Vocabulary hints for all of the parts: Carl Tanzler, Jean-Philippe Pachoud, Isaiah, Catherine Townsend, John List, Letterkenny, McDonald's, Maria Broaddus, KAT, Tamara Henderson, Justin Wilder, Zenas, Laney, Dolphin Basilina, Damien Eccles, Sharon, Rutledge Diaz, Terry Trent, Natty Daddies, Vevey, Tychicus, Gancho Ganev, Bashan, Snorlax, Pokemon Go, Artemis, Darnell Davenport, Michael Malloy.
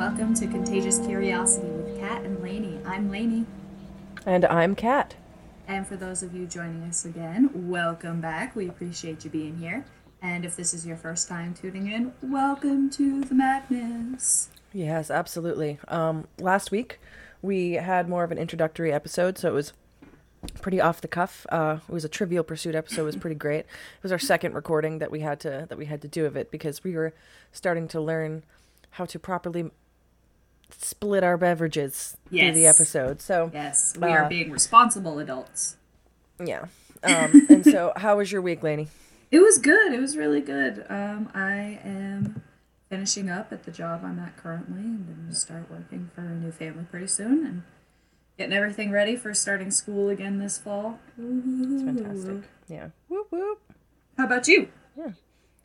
welcome to Contagious Curiosity with Kat and Laney. I'm Laney. And I'm Kat. And for those of you joining us again, welcome back. We appreciate you being here. And if this is your first time tuning in, welcome to the madness. Yes, absolutely. Last week, we had more of an introductory episode, so it was pretty off the cuff. It was a Trivial Pursuit episode. It was pretty great. It was our second recording that we had to do of it because we were starting to learn how to properly split our beverages through the episode. So yes, we are being responsible adults. Yeah. And so, how was your week, Laney? It was good. It was really good. I am finishing up at the job I'm at currently, and I'm going to start working for a new family pretty soon, and getting everything ready for starting school again this fall. It's fantastic. Yeah. Whoop whoop. How about you? Yeah.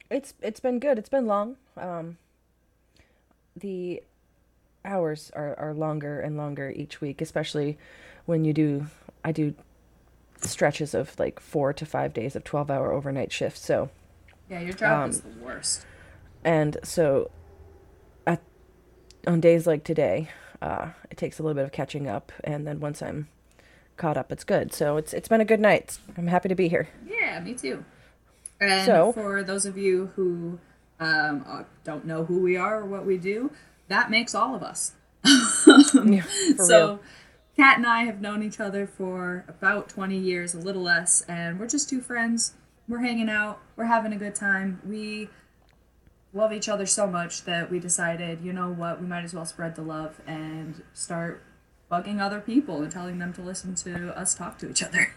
It's been good. It's been long. The hours are longer and longer each week, especially when I do stretches of like 4 to 5 days of 12-hour overnight shifts. So yeah, your job is the worst. And so on days like today, it takes a little bit of catching up, and then once I'm caught up, it's good. So it's been a good night. I'm happy to be here. Yeah, me too. And so, for those of you who don't know who we are or what we do, that makes all of us. Yeah, so real. Kat and I have known each other for about 20 years, a little less, and we're just two friends. We're hanging out. We're having a good time. We love each other so much that we decided, you know what, we might as well spread the love and start bugging other people and telling them to listen to us talk to each other.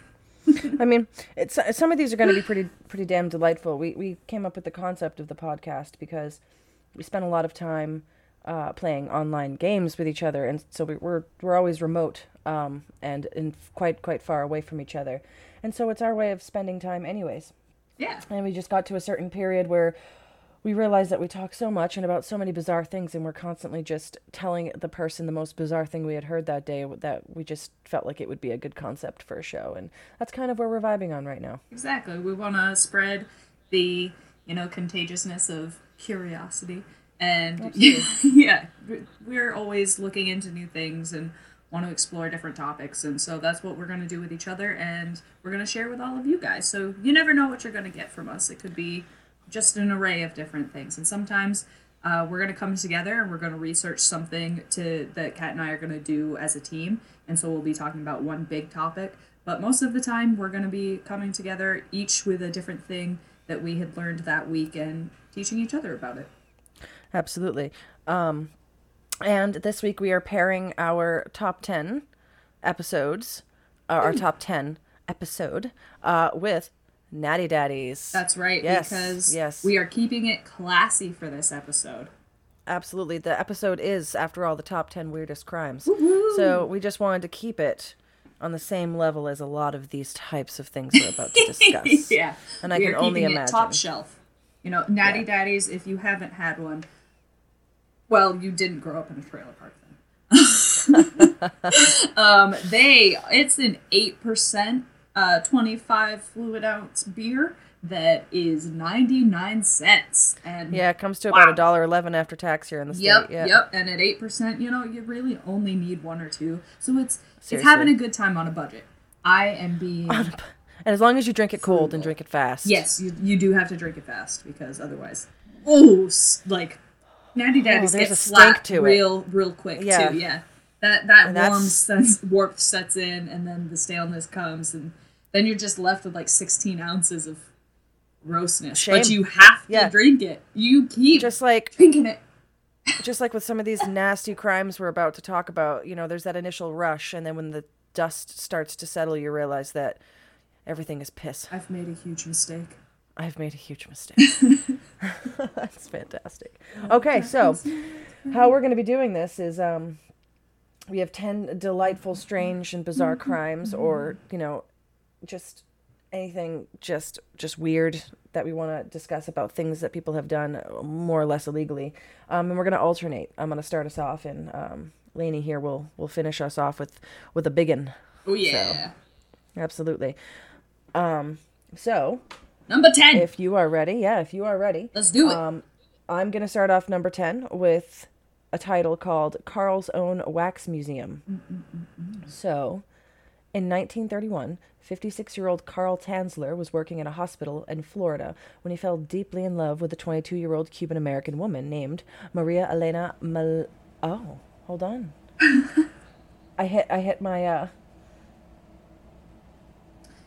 I mean, some of these are going to be pretty damn delightful. We came up with the concept of the podcast because we spent a lot of time playing online games with each other, and so we're always remote and quite far away from each other, and so it's our way of spending time anyways. Yeah. And we just got to a certain period where we realize that we talk so much and about so many bizarre things, and we're constantly just telling the person the most bizarre thing we had heard that day, that we just felt like it would be a good concept for a show. And that's kind of where we're vibing on right now. Exactly. We want to spread the, contagiousness of curiosity. And yeah, we're always looking into new things and want to explore different topics. And so that's what we're going to do with each other. And we're going to share with all of you guys. So you never know what you're going to get from us. It could be just an array of different things. And sometimes we're going to come together and we're going to research something that Kat and I are going to do as a team. And so we'll be talking about one big topic. But most of the time, we're going to be coming together, each with a different thing that we had learned that week and teaching each other about it. Absolutely. And this week we are pairing our top 10 episodes, our top 10 episode, with Natty Daddies. That's right, yes, because we are keeping it classy for this episode. Absolutely. The episode is, after all, the top 10 weirdest crimes. Woo-hoo! So we just wanted to keep it on the same level as a lot of these types of things we're about to discuss. Yeah. And I can only imagine. It top shelf. Natty Daddies, if you haven't had one, well, you didn't grow up in a trailer park then. It's an 8%. 25 fluid ounce beer that is 99 cents, and it comes to about $1.11 after tax here in the state. Yep. And at 8%, you really only need one or two. So it's having a good time on a budget. I am being, and as long as you drink it cold and drink it fast. Yes, you do have to drink it fast because otherwise, Natty Daddies get slapped to real quick too. Yeah, that warmth sets in, and then the staleness comes, and then you're just left with 16 ounces of grossness. Shame. But you have to drink it. You keep drinking it. Just like with some of these nasty crimes we're about to talk about, there's that initial rush, and then when the dust starts to settle, you realize that everything is piss. I've made a huge mistake. That's fantastic. Okay, so how we're going to be doing this is we have 10 delightful, strange, and bizarre crimes, or, just anything just weird that we want to discuss about things that people have done more or less illegally. And we're going to alternate. I'm going to start us off, and Laney here will finish us off with a biggin. Oh, yeah. So, absolutely. So, number 10. If you are ready. Let's do it. I'm going to start off number 10 with a title called Carl's Own Wax Museum. So, in 1931, 56-year-old Carl Tanzler was working in a hospital in Florida when he fell deeply in love with a 22-year-old Cuban-American woman named Maria Elena Oh, hold on. I hit my...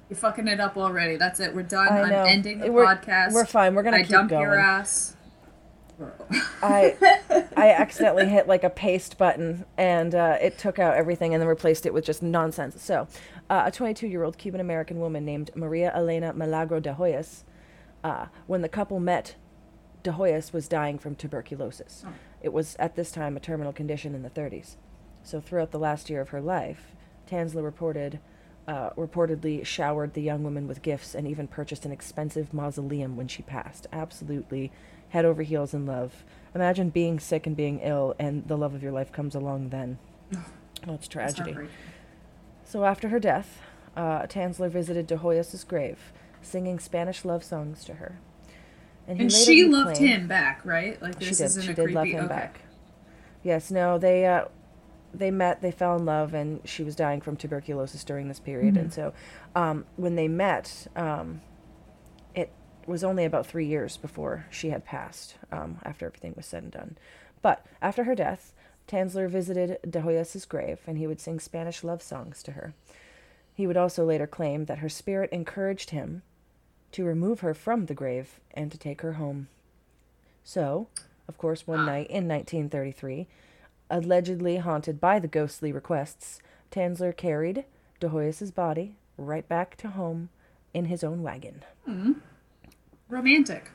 You're fucking it up already. That's it. We're done. I'm ending the podcast. We're fine. We're going to keep going. I dump your ass. I accidentally hit like a paste button, and it took out everything and then replaced it with just nonsense. So, a 22-year-old Cuban-American woman named Maria Elena Milagro de Hoyos, when the couple met, de Hoyos was dying from tuberculosis. Oh. It was, at this time, a terminal condition in the 30s. So throughout the last year of her life, Tanzler reportedly showered the young woman with gifts and even purchased an expensive mausoleum when she passed. Absolutely head over heels in love. Imagine being sick and being ill, and the love of your life comes along then. Oh, it's tragedy. So after her death, Tanzler visited de Hoyos' grave, singing Spanish love songs to her. And she loved him back, right? Like, this isn't a creepy... She did love him back. Yes, no, they met, they fell in love, and she was dying from tuberculosis during this period. Mm-hmm. And so when they met, it was only about 3 years before she had passed, after everything was said and done. But after her death, Tanzler visited de Hoyos' grave, and he would sing Spanish love songs to her. He would also later claim that her spirit encouraged him to remove her from the grave and to take her home. So, of course, one night in 1933... allegedly haunted by the ghostly requests, Tanzler carried de Hoyos' body right back to home in his own wagon. Mm. Romantic.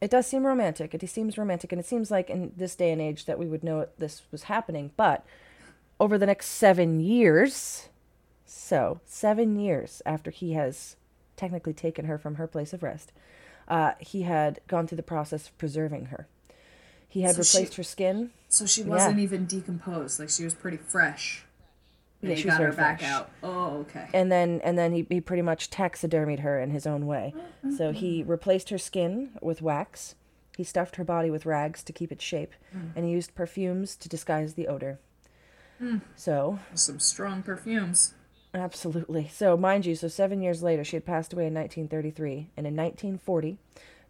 It does seem romantic. It seems romantic, and it seems like in this day and age that we would know this was happening, but over the next 7 years, so 7 years after he has technically taken her from her place of rest, he had gone through the process of preserving her. He had replaced her skin. So she wasn't even decomposed. Like, she was pretty fresh. Yeah, she got her back out. Oh, okay. And then he pretty much taxidermied her in his own way. Mm-hmm. So he replaced her skin with wax. He stuffed her body with rags to keep its shape. Mm. And he used perfumes to disguise the odor. Mm. So... some strong perfumes. Absolutely. So, mind you, 7 years later, she had passed away in 1933. And in 1940...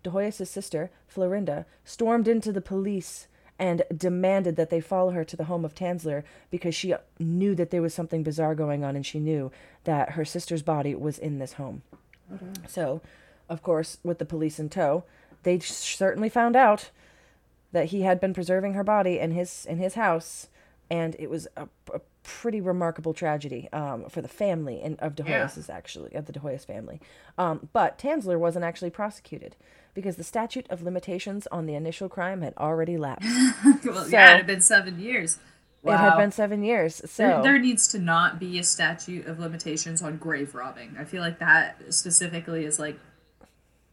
de Hoyos' sister, Florinda, stormed into the police and demanded that they follow her to the home of Tanzler because she knew that there was something bizarre going on, and she knew that her sister's body was in this home. Okay. So, of course, with the police in tow, they certainly found out that he had been preserving her body in his house, and it was a pretty remarkable tragedy for the family of de Hoyos', actually, of the de Hoyos family. But Tanzler wasn't actually prosecuted because the statute of limitations on the initial crime had already lapsed. Well, so, it had been 7 years. Wow. It had been 7 years. So there needs to not be a statute of limitations on grave robbing. I feel like that specifically is like,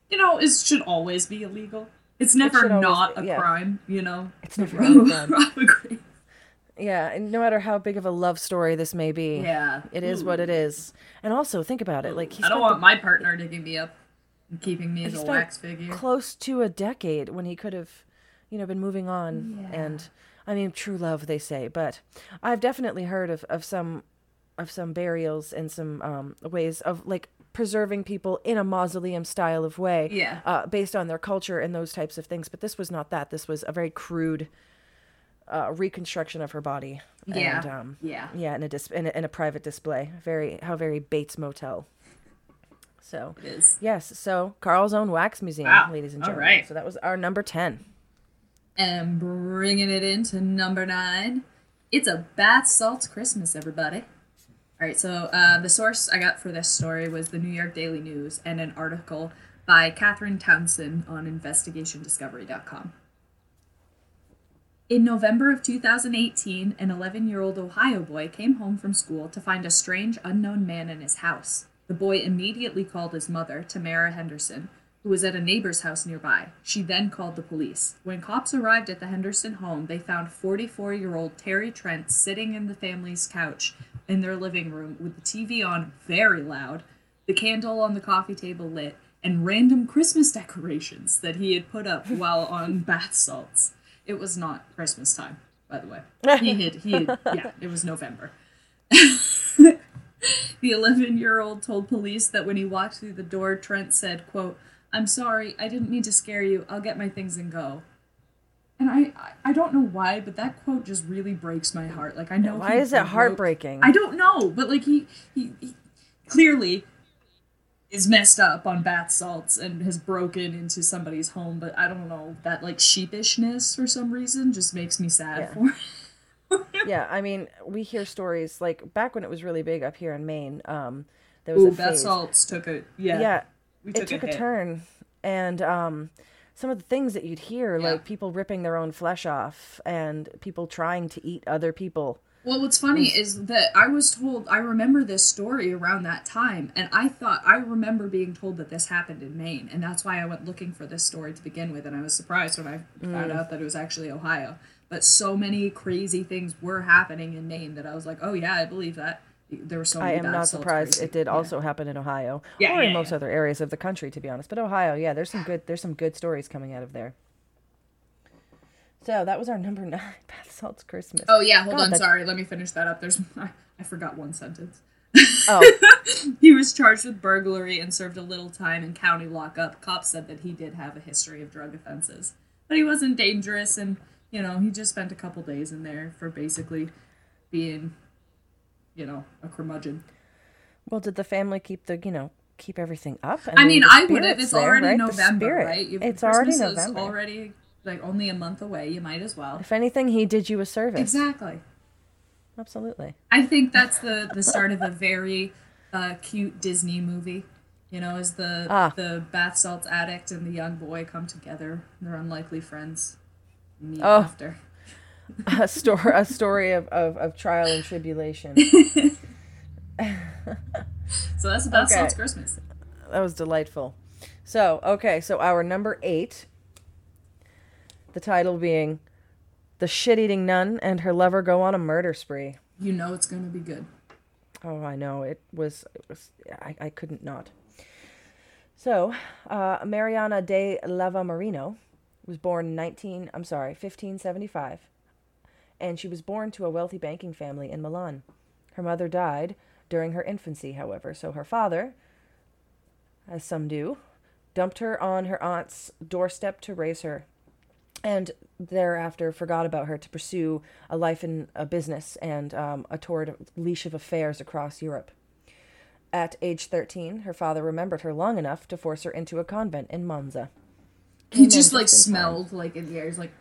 it should always be illegal. It's never not a crime, It's never a crime. Yeah, and no matter how big of a love story this may be, it is what it is. And also, think about it. Like, I don't want my partner digging me up and keeping me as a wax figure. Close to a decade when he could have, been moving on. Yeah. And, I mean, true love, they say. But I've definitely heard of some burials and some ways of, like, preserving people in a mausoleum style of way. Yeah. Based on their culture and those types of things. But this was not that. This was a very crude... reconstruction of her body. Yeah. And, in a private display. Very Bates Motel. So it is. Yes. So Carl's Own Wax Museum, ladies and gentlemen. All right. So that was our number 10. And bringing it into number 9. It's a bath salt Christmas, everybody. All right. So the source I got for this story was the New York Daily News and an article by Catherine Townsend on investigationdiscovery.com. In November of 2018, an 11-year-old Ohio boy came home from school to find a strange, unknown man in his house. The boy immediately called his mother, Tamara Henderson, who was at a neighbor's house nearby. She then called the police. When cops arrived at the Henderson home, they found 44-year-old Terry Trent sitting in the family's couch in their living room with the TV on very loud, the candle on the coffee table lit, and random Christmas decorations that he had put up while on bath salts. It was not Christmas time. by the way. Yeah, it was November. The 11-year-old told police that when he walked through the door, Trent said, quote, "I'm sorry, I didn't mean to scare you. I'll get my things and go." And I don't know why, but that quote just really breaks my heart. Like, I know. Why is it heartbreaking? I don't know, but like he clearly is messed up on bath salts and has broken into somebody's home, but I don't know, that like sheepishness for some reason just makes me sad for him. Yeah, I mean, we hear stories like back when it was really big up here in Maine. There was bath salts took a it took a turn, and some of the things that you'd hear, like people ripping their own flesh off and people trying to eat other people. Well, what's funny is that I was told, I remember this story around that time, and I thought, I remember being told that this happened in Maine, and that's why I went looking for this story to begin with, and I was surprised when I found out that it was actually Ohio. But so many crazy things were happening in Maine that I was like, oh yeah, I believe that. There were so many. I am not surprised it did also happen in Ohio, or in most other areas of the country, to be honest. But Ohio, there's some good stories coming out of there. So that was our number 9, bath salts Christmas. Oh yeah, hold on, sorry, let me finish that up. I forgot one sentence. Oh, he was charged with burglary and served a little time in county lockup. Cops said that he did have a history of drug offenses, but he wasn't dangerous, and you know, he just spent a couple days in there for basically being, you know, a curmudgeon. Well, did the family keep everything up? I mean, I would have. It's already November, right? It's already November. It's already like only a month away. You might as well. If anything, he did you a service. Exactly. Absolutely. I think that's the start of a very cute Disney movie. You know, as the bath salts addict and the young boy come together. They're unlikely friends. After. a story of trial and tribulation. So that's about Salt's Christmas. That was delightful. So our number 8, the title being The Shit-Eating Nun and Her Lover Go on a Murder Spree. You know it's going to be good. Oh, I know. It was I couldn't not. So, Marianna de Leyva Marino was born in 1575, and she was born to a wealthy banking family in Milan. Her mother died during her infancy, however, so her father, as some do, dumped her on her aunt's doorstep to raise her, and thereafter forgot about her to pursue a life in a business and a torrid leash of affairs across Europe. At age 13, her father remembered her long enough to force her into a convent in Monza. He just, like, smelled, like, in the air. He's like,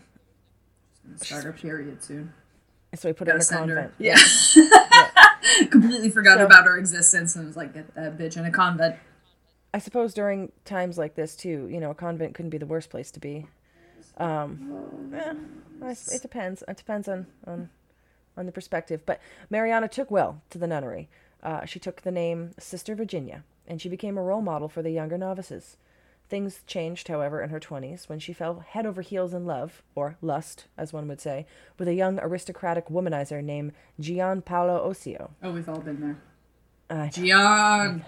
I'm going to start her period soon. So he put her in a convent. Yeah. Completely forgot about her existence and was like, get that bitch in a convent. I suppose during times like this, too, you know, a convent couldn't be the worst place to be. It depends. It depends on the perspective. But Marianna took well to the nunnery. She took the name Sister Virginia, and she became a role model for the younger novices. Things changed, however, in her 20s when she fell head over heels in love, or lust, as one would say, with a young aristocratic womanizer named Gian Paolo Osio. Oh, we've all been there. Gian!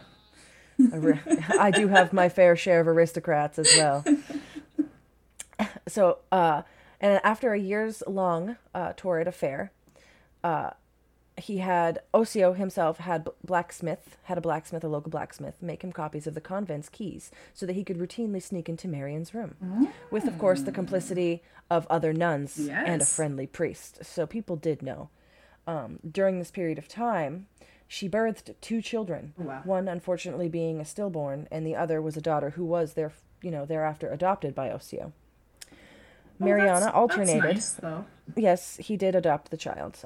I do have my fair share of aristocrats as well. So, and after a years-long torrid affair, Osio himself had a local blacksmith, make him copies of the convent's keys so that he could routinely sneak into Marian's room. Oh. With, of course, the complicity of other nuns and a friendly priest. So people did know. During this period of time, she birthed 2 children. Oh, wow. One, unfortunately, being a stillborn, and the other was a daughter who was thereafter adopted by Osio. Marianna alternated. That's nice, though. Yes, he did adopt the child.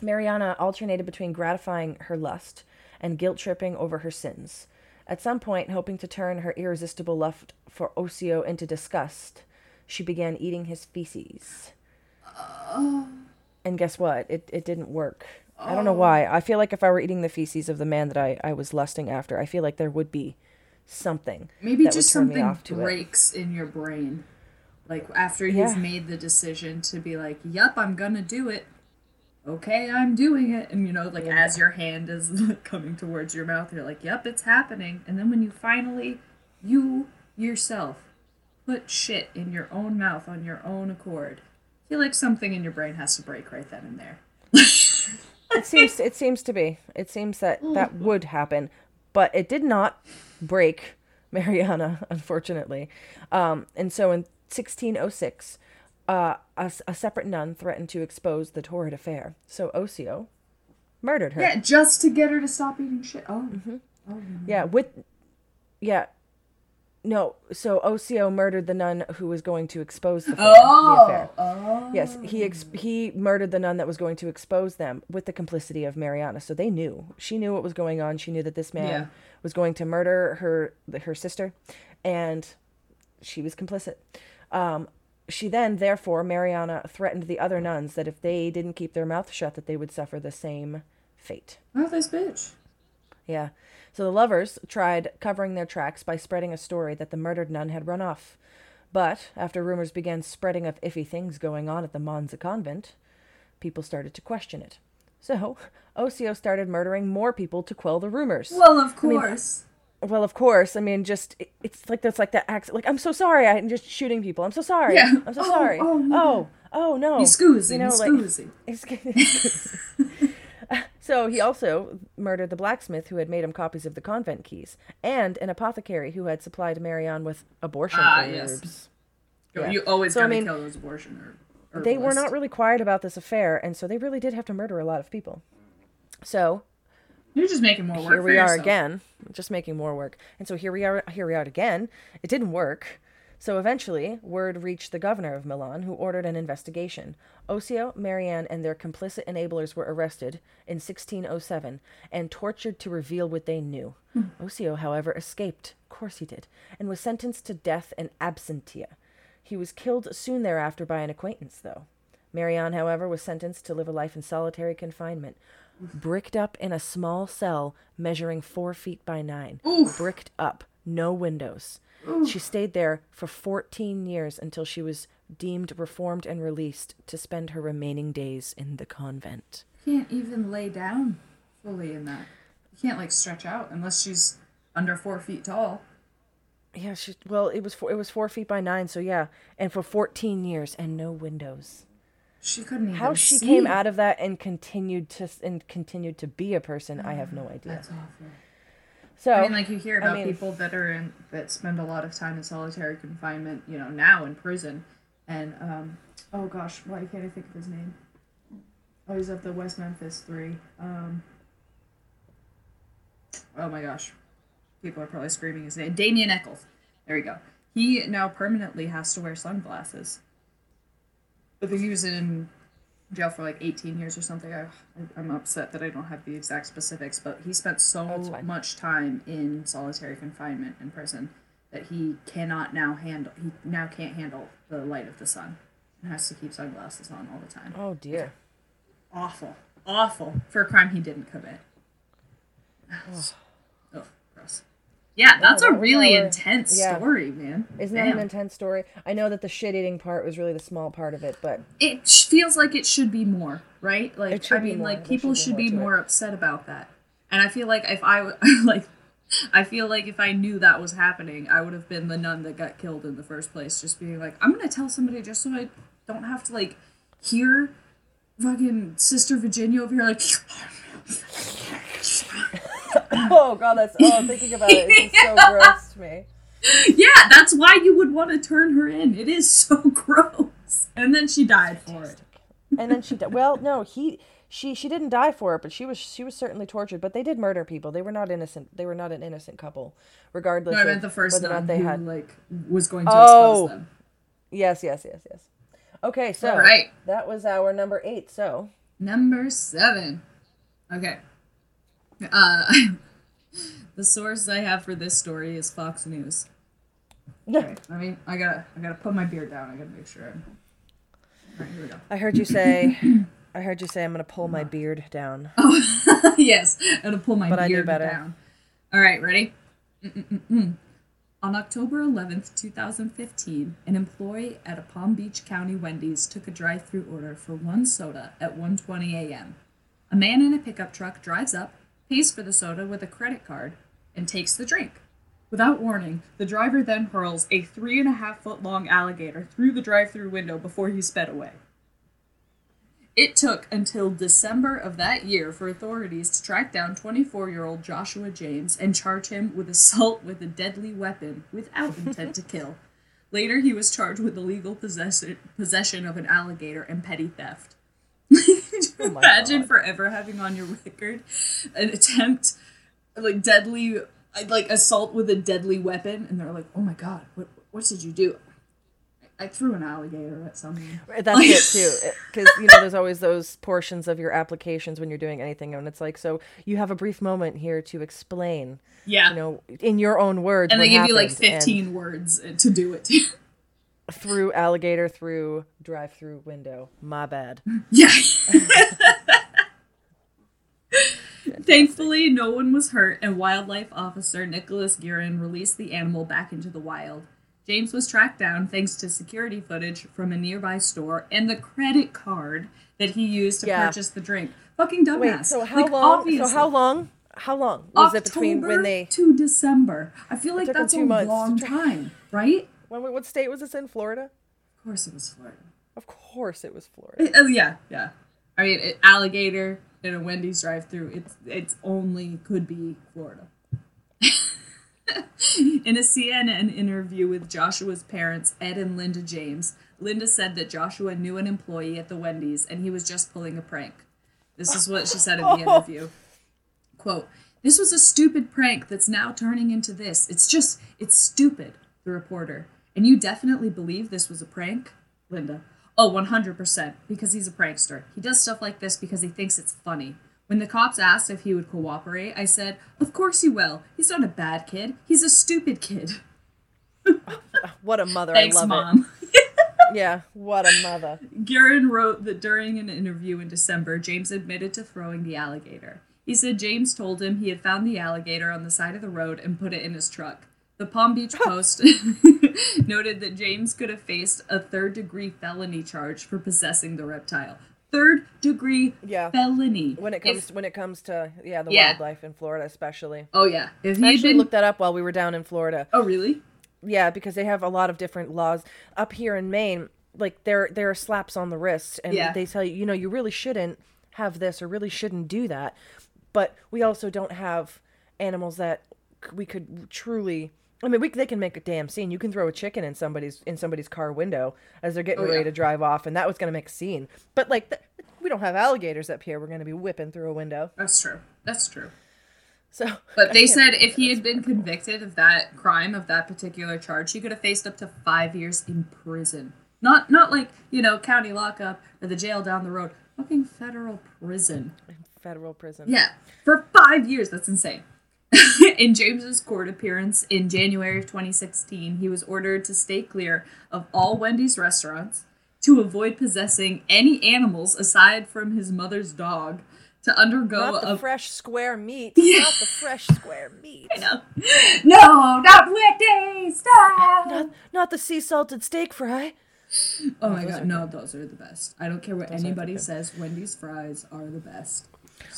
Marianna alternated between gratifying her lust and guilt-tripping over her sins, at some point hoping to turn her irresistible love for Osio into disgust. She began eating his feces. And guess what? It didn't work. I don't know why. I feel like if I were eating the feces of the man that I was lusting after, I feel like there would be something. Maybe that just would turn something breaks in your brain. Like, after he's made the decision to be like, yep, I'm gonna do it. Okay, I'm doing it. And, you know, like, as your hand is coming towards your mouth, you're like, yep, it's happening. And then when you finally, you yourself, put shit in your own mouth on your own accord, I feel like something in your brain has to break right then and there. It seems to be. It seems that would happen, but it did not break Mariana, unfortunately. And so in 1606, a separate nun threatened to expose the torrid affair. So Osio murdered her. Yeah, just to get her to stop eating shit. Oh. Mm-hmm. Oh. Yeah, so Osio murdered the nun who was going to expose the affair. Oh. Yes, he murdered the nun that was going to expose them with the complicity of Mariana. So they knew. She knew what was going on. She knew that this man was going to murder her sister, and she was complicit. She then, therefore, Mariana threatened the other nuns that if they didn't keep their mouth shut, that they would suffer the same fate. Oh, this bitch. Yeah. So the lovers tried covering their tracks by spreading a story that the murdered nun had run off. But after rumors began spreading of iffy things going on at the Monza convent, people started to question it. So Osio started murdering more people to quell the rumors. Well, of course. It's like that accent. Like, I'm so sorry. I'm just shooting people. I'm so sorry. Yeah. I'm so sorry. Oh, no. He's scoozing. So he also murdered the blacksmith who had made him copies of the convent keys and an apothecary who had supplied Marianne with abortion herbs. Yes. Yeah. You always kill those abortion herbs. They were not really quiet about this affair, and so they really did have to murder a lot of people. So you're just making more work. Here we are again, just making more work. And so here we are again. It didn't work. So eventually, word reached the governor of Milan, who ordered an investigation. Osio, Marianne, and their complicit enablers were arrested in 1607 and tortured to reveal what they knew. Osio, however, escaped, of course he did, and was sentenced to death in absentia. He was killed soon thereafter by an acquaintance, though. Marianne, however, was sentenced to live a life in solitary confinement, bricked up in a small cell measuring 4 feet by 9. Oof. Bricked up, no windows. She stayed there for 14 years until she was deemed reformed and released to spend her remaining days in the convent. You can't even lay down fully in that. You can't, stretch out unless she's under 4 feet tall. Yeah, it was 4 feet by 9, so yeah. And for 14 years and no windows. She couldn't even see. How she came out of that and continued to be a person, I have no idea. That's awful. So, you hear about people that are that spend a lot of time in solitary confinement, now in prison. And, oh gosh, why can't I think of his name? Oh, he's of the West Memphis 3. Oh my gosh. People are probably screaming his name. Damien Eccles. There we go. He now permanently has to wear sunglasses. But he was in jail for 18 years or something. I'm upset that I don't have the exact specifics, but he spent so much time in solitary confinement in prison that he now can't handle the light of the sun and has to keep sunglasses on all the time. Oh dear. Awful for a crime he didn't commit. Oh, gross. Yeah, that's a really intense story, man. Isn't that an intense story? I know that the shit-eating part was really the small part of it, but it feels like it should be more, right? People should be more upset about that. And I feel like if I knew that was happening, I would have been the nun that got killed in the first place, just being like, I'm gonna tell somebody just so I don't have to hear fucking Sister Virginia over here Oh god, thinking about it is so gross to me. Yeah, that's why you would want to turn her in. It is so gross. And then she died for it. And then she died. Well, no, she didn't die for it, but she was certainly tortured. But they did murder people. They were not innocent. They were not an innocent couple, regardless. No, I meant the first one they had was going to expose them. Yes. Okay, so that was our number 8. So number 7. Okay. The source I have for this story is Fox News. Right, I gotta put my beard down. I gotta make sure. All right, here we go. I heard you say I'm gonna pull my beard down. Oh, yes, I'm gonna pull my beard down. All right, ready? On October 11th, 2015, an employee at a Palm Beach County Wendy's took a drive-thru order for one soda at 1:20 a.m. A man in a pickup truck drives up, pays for the soda with a credit card, and takes the drink. Without warning, the driver then hurls a 3.5-foot-long alligator through the drive-thru window before he sped away. It took until December of that year for authorities to track down 24-year-old Joshua James and charge him with assault with a deadly weapon without intent to kill. Later, he was charged with illegal possession of an alligator and petty theft. Imagine forever having on your record an attempt, like, deadly, like, assault with a deadly weapon, and they're like, oh my god, what did you do? I threw an alligator at someone. That's it, too. Because, you know, there's always those portions of your applications when you're doing anything, and it's like, so you have a brief moment here to explain, yeah, you know, in your own words. And they give you, like, 15 words to do it, too. Through alligator, through drive-through window. My bad. Yeah. Thankfully, no one was hurt, and wildlife officer Nicholas Guerin released the animal back into the wild. James was tracked down thanks to security footage from a nearby store and the credit card that he used to purchase the drink. Fucking dumbass. Wait, so how long? Obviously. So how long was it between when they to December? I feel like that's a long time, right? What state was this in? Florida? Of course it was Florida. Yeah. I mean, alligator in a Wendy's drive-thru. It's only could be Florida. In a CNN interview with Joshua's parents, Ed and Linda James, Linda said that Joshua knew an employee at the Wendy's and he was just pulling a prank. This is what she said in the interview. Quote, "This was a stupid prank that's now turning into this. It's stupid," the reporter. "And you definitely believe this was a prank?" Linda. "Oh, 100%, because he's a prankster. He does stuff like this because he thinks it's funny. When the cops asked if he would cooperate, I said, of course he will. He's not a bad kid. He's a stupid kid." What a mother. Thanks, I love Mom. It. Yeah, what a mother. Guerin wrote that during an interview in December, James admitted to throwing the alligator. He said James told him he had found the alligator on the side of the road and put it in his truck. The Palm Beach Post noted that James could have faced a third-degree felony charge for possessing the reptile. Third degree felony. When it comes to wildlife in Florida, especially. Oh yeah. I actually looked that up while we were down in Florida. Oh really? Yeah, because they have a lot of different laws up here in Maine. Like there are slaps on the wrist, and they tell you, you know, you really shouldn't have this or really shouldn't do that. But we also don't have animals that we could truly. I mean, they can make a damn scene. You can throw a chicken in somebody's car window as they're getting ready to drive off, and that was going to make a scene. But like, we don't have alligators up here. We're going to be whipping through a window. That's true. So, but they said if he had been convicted of that crime, of that particular charge, he could have faced up to 5 years in prison. Not like, you know, county lockup or the jail down the road. Fucking federal prison. Yeah, for 5 years. That's insane. In James's court appearance in January of 2016, he was ordered to stay clear of all Wendy's restaurants, to avoid possessing any animals aside from his mother's dog, to undergo fresh square meat. Yeah. Not the fresh square meat. I know. No, not Wendy's. Not the sea salted steak fry. Oh my god, no, those are the best. I don't care what anybody says, Wendy's fries are the best.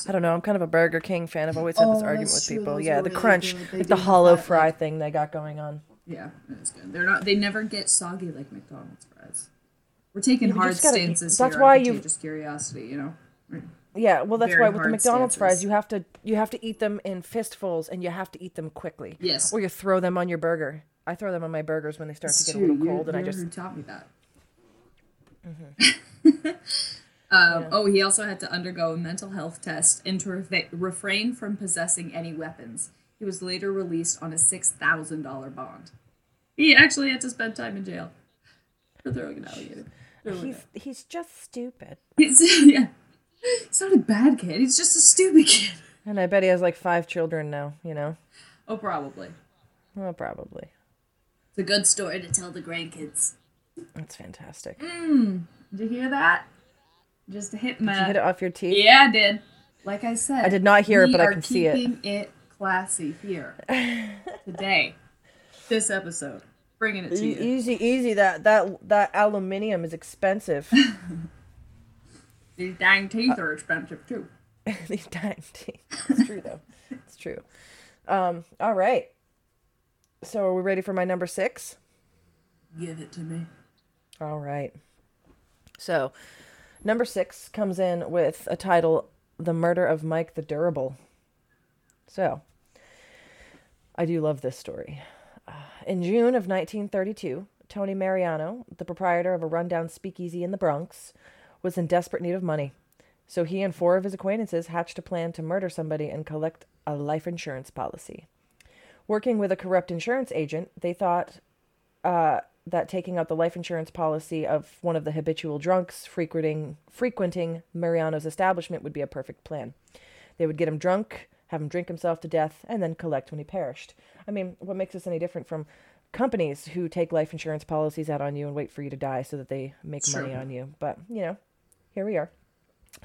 I don't know. I'm kind of a Burger King fan. I've always had this argument with people. Those the really crunch, like the hollow fry thing they got going on. Yeah, that's good. They never get soggy like McDonald's fries. We're taking hard stances here. That's why just curiosity, you know. Yeah, well, that's why with the McDonald's fries, you have to eat them in fistfuls and you have to eat them quickly. Yes. Or you throw them on your burger. I throw them on my burgers when they start to get a little cold, and I just. Who taught me that? Mm-hmm. He also had to undergo a mental health test and to refrain from possessing any weapons. He was later released on a $6,000 bond. He actually had to spend time in jail for throwing an alligator. He's just stupid. He's not a bad kid. He's just a stupid kid. And I bet he has like 5 children now, you know? Oh, probably. It's a good story to tell the grandkids. That's fantastic. Did you hear that? Just hit my. Did you hit it off your teeth? Yeah, I did. Like I said, I did not hear it, but I can see it. We are keeping it classy here today. This episode, bringing it to you. Easy. That aluminium is expensive. These dang teeth are expensive too. These dang teeth. It's true though. It's true. All right. So, are we ready for my number 6? Give it to me. All right. So. Number 6 comes in with a title, The Murder of Mike the Durable. So, I do love this story. In June of 1932, Tony Mariano, the proprietor of a rundown speakeasy in the Bronx, was in desperate need of money. So he and 4 of his acquaintances hatched a plan to murder somebody and collect a life insurance policy. Working with a corrupt insurance agent, they thought that taking out the life insurance policy of one of the habitual drunks frequenting Mariano's establishment would be a perfect plan. They would get him drunk, have him drink himself to death, and then collect when he perished. I mean, what makes this any different from companies who take life insurance policies out on you and wait for you to die so that they make money on you? But, you know, here we are.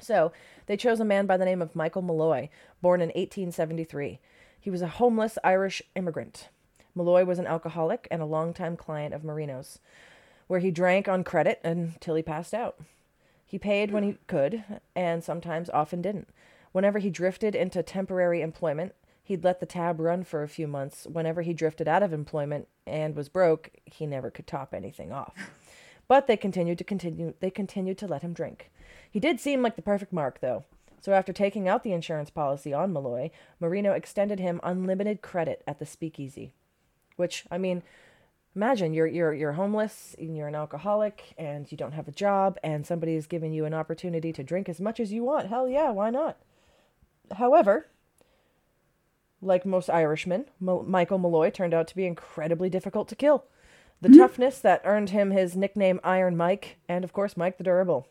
So they chose a man by the name of Michael Malloy, born in 1873. He was a homeless Irish immigrant. Malloy was an alcoholic and a longtime client of Marino's, where he drank on credit until he passed out. He paid when he could, and sometimes often didn't. Whenever he drifted into temporary employment, he'd let the tab run for a few months. Whenever he drifted out of employment and was broke, he never could top anything off. But they continued to let him drink. He did seem like the perfect mark, though. So after taking out the insurance policy on Malloy, Marino extended him unlimited credit at the speakeasy. Which, I mean, imagine you're homeless and you're an alcoholic and you don't have a job and somebody is giving you an opportunity to drink as much as you want. Hell yeah, why not? However, like most Irishmen, Michael Malloy turned out to be incredibly difficult to kill. The toughness that earned him his nickname Iron Mike, and of course Mike the Durable.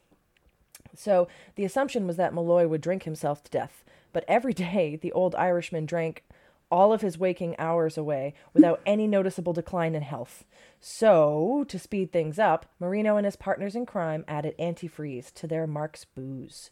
So the assumption was that Malloy would drink himself to death, but every day the old Irishman drank all of his waking hours away without any noticeable decline in health. So, to speed things up, Marino and his partners in crime added antifreeze to their Mark's booze.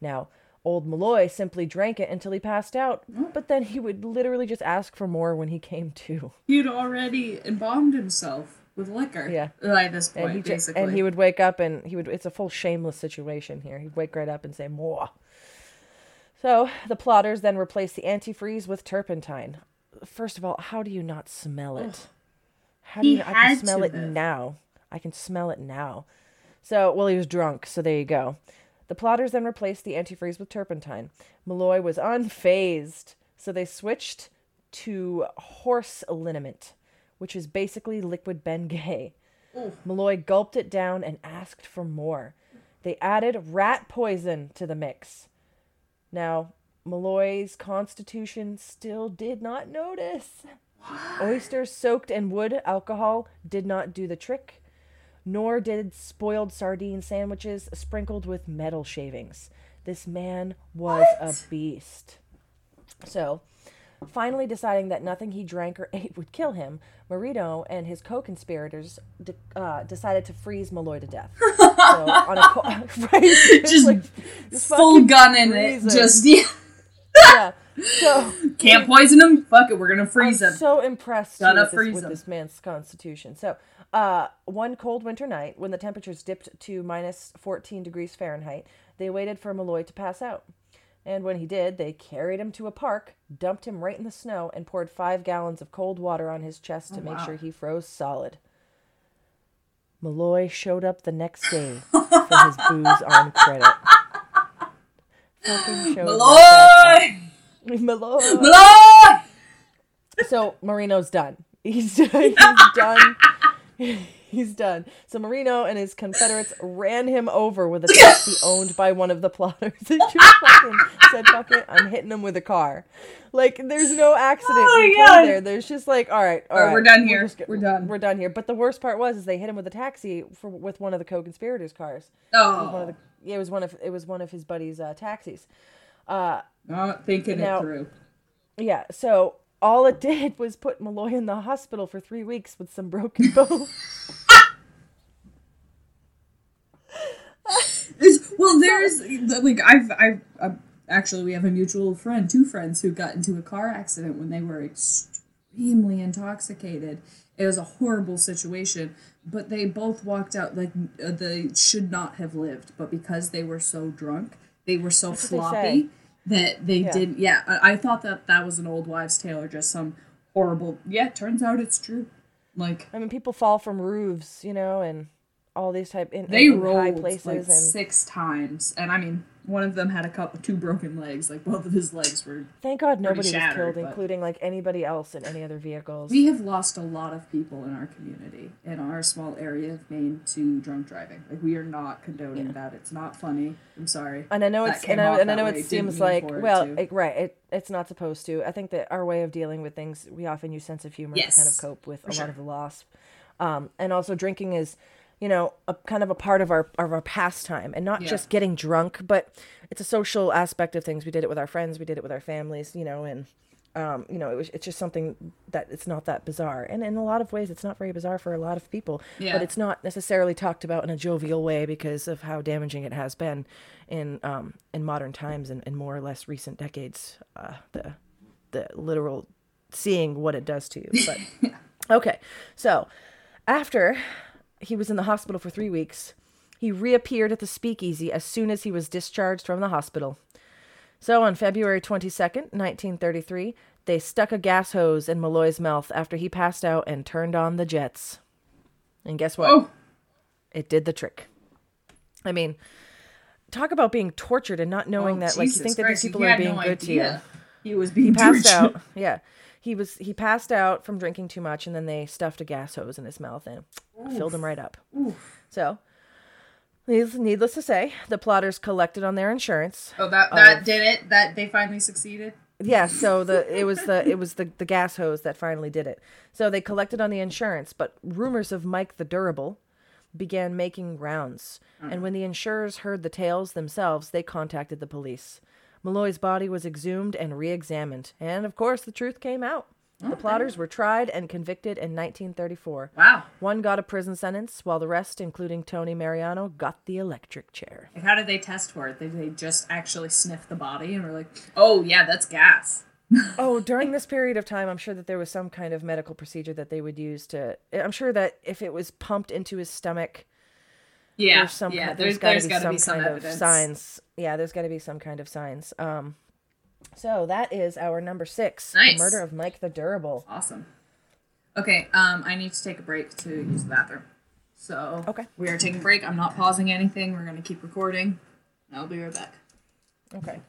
Now, old Malloy simply drank it until he passed out, but then he would literally just ask for more when he came to. He'd already embalmed himself with liquor by this point, basically. And he would wake up and it's a full shameless situation here. He'd wake right up and say, more. So the plotters then replaced the antifreeze with turpentine. First of all, how do you not smell it? I can smell it now. So, well, he was drunk, so there you go. The plotters then replaced the antifreeze with turpentine. Malloy was unfazed, so they switched to horse liniment, which is basically liquid Bengay. Malloy gulped it down and asked for more. They added rat poison to the mix. Now, Malloy's constitution still did not notice. What? Oysters soaked in wood alcohol did not do the trick, nor did spoiled sardine sandwiches sprinkled with metal shavings. This man was a beast. So, finally deciding that nothing he drank or ate would kill him, Marino and his co-conspirators decided to freeze Malloy to death. So, on a just full gun in it. Just, yeah. So, can't poison him? Fuck it, we're going to freeze him. I'm so impressed with this man's constitution. So, one cold winter night, when the temperatures dipped to minus 14 degrees Fahrenheit, they waited for Malloy to pass out. And when he did, they carried him to a park, dumped him right in the snow, and poured 5 gallons of cold water on his chest to make sure he froze solid. Malloy showed up the next day for his booze on credit. Malloy! So Marino's done. He's done. So Marino and his Confederates ran him over with a taxi owned by one of the plotters. They just fucking said, fuck it, I'm hitting him with a car. Like, there's no accident there. There's just like, all right. We're done here. We're done here. But the worst part was they hit him with a taxi with one of the co-conspirators' cars. Oh. It was one of his buddy's taxis. Not thinking it through. Yeah, so all it did was put Malloy in the hospital for 3 weeks with some broken bones. We have a mutual friend, 2 friends who got into a car accident when they were extremely intoxicated. It was a horrible situation, but they both walked out like they should not have lived, but because they were so drunk, they were so floppy. That they didn't, I thought that was an old wives' tale or just some horrible, turns out it's true. Like, I mean, people fall from roofs, and all these type in they in rolled high places like and, 6 times, and I mean one of them had a couple 2 broken legs. Like both of his legs were. Thank God nobody was killed, including like anybody else in any other vehicles. We have lost a lot of people in our community, in our small area of Maine, to drunk driving. Like we are not condoning that. It's not funny. I'm sorry. And I know that it's and I know it seems like it's not supposed to. I think that our way of dealing with things, we often use sense of humor to kind of cope with a lot of the loss. And also drinking is, you know, a kind of a part of our pastime, and not just getting drunk, but it's a social aspect of things. We did it with our friends, we did it with our families, you know, and you know, it's just something that it's not that bizarre. And in a lot of ways, it's not very bizarre for a lot of people, but it's not necessarily talked about in a jovial way because of how damaging it has been in modern times and in more or less recent decades, the literal seeing what it does to you. But okay, so after he was in the hospital for 3 weeks, he reappeared at the speakeasy as soon as he was discharged from the hospital. So on February 22nd, 1933, they stuck a gas hose in Malloy's mouth after he passed out and turned on the jets. And guess what? Oh. It did the trick. I mean, talk about being tortured and not knowing that, like, you think that these people are being good to you. He was being tortured. He passed out. Yeah. He passed out from drinking too much, and then they stuffed a gas hose in his mouth and filled him right up. Oof. So, needless to say, the plotters collected on their insurance. Oh, that did it? That they finally succeeded? Yeah, so it was the gas hose that finally did it. So they collected on the insurance, but rumors of Mike the Durable began making rounds. Uh-huh. And when the insurers heard the tales themselves, they contacted the police. Malloy's body was exhumed and re-examined. And, of course, the truth came out. The plotters were tried and convicted in 1934. Wow. One got a prison sentence, while the rest, including Tony Mariano, got the electric chair. And how did they test for it? Did they just actually sniff the body and were like, oh, yeah, that's gas? During this period of time, I'm sure that there was some kind of medical procedure that they would use to... I'm sure that if it was pumped into his stomach... Yeah, there's got to be some kind of signs. Yeah, there's got to be some kind of signs. So that is our number 6, The Murder of Mike the Durable. Awesome. Okay, I need to take a break to use the bathroom. So we are taking a break. I'm not pausing anything. We're going to keep recording. I'll be right back. Okay.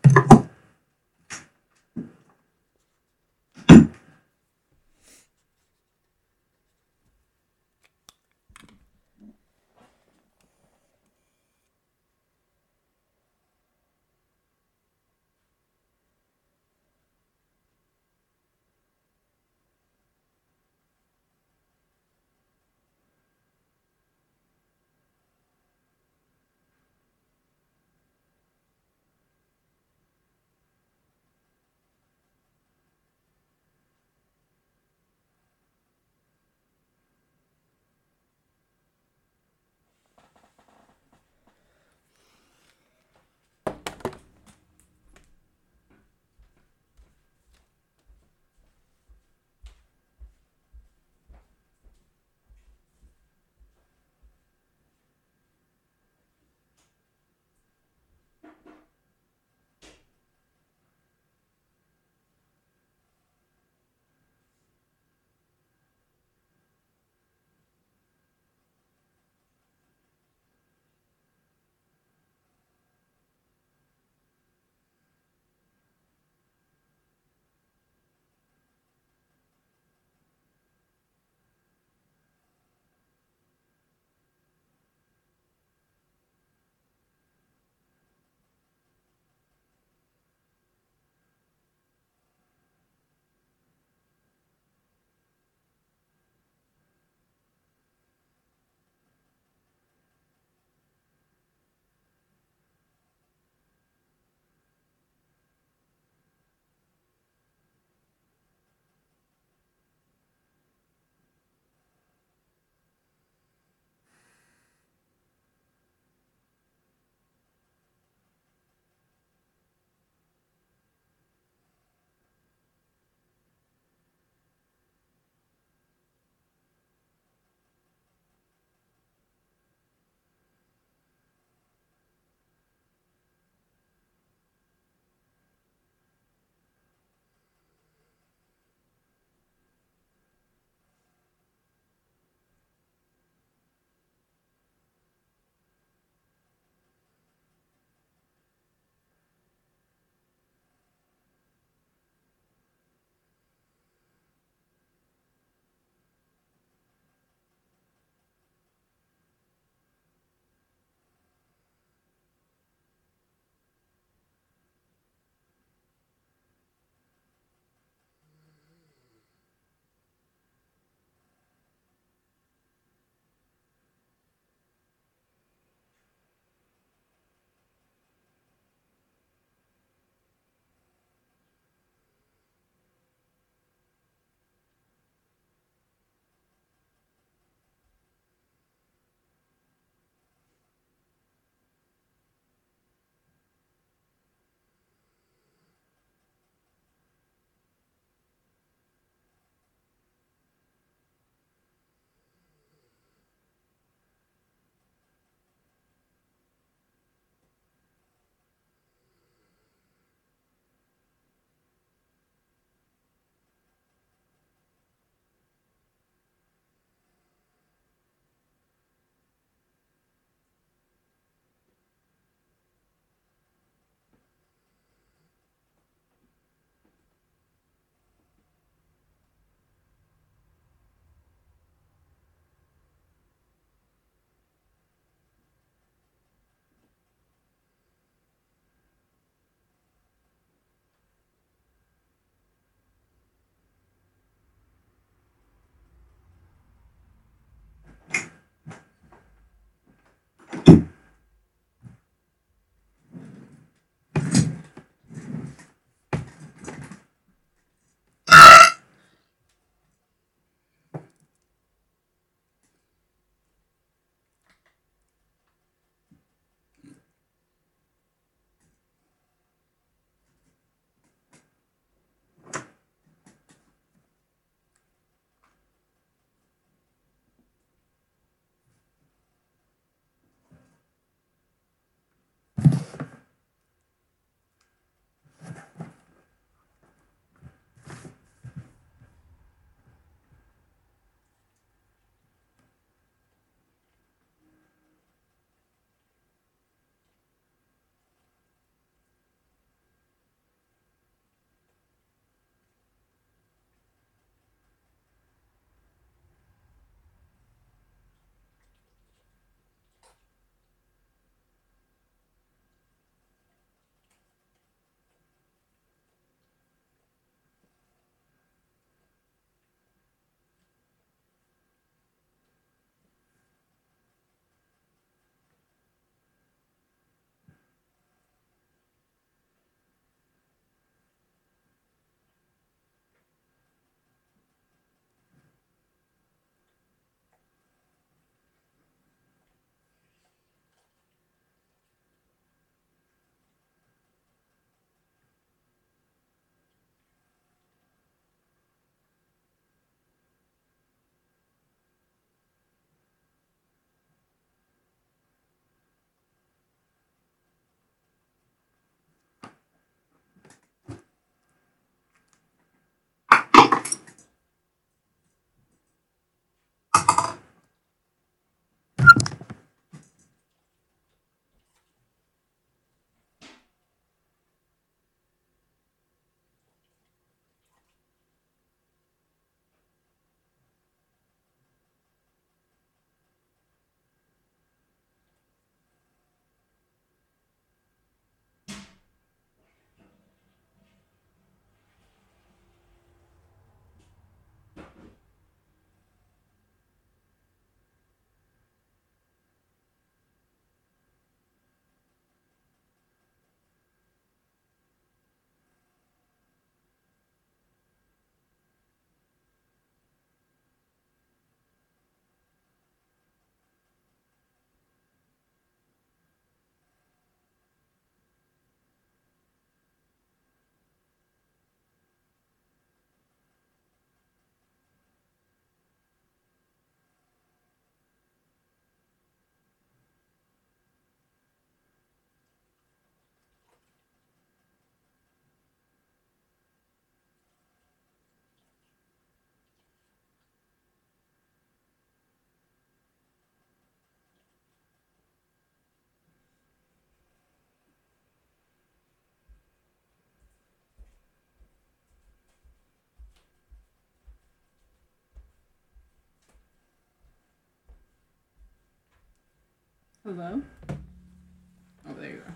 Hello? Oh, there you go.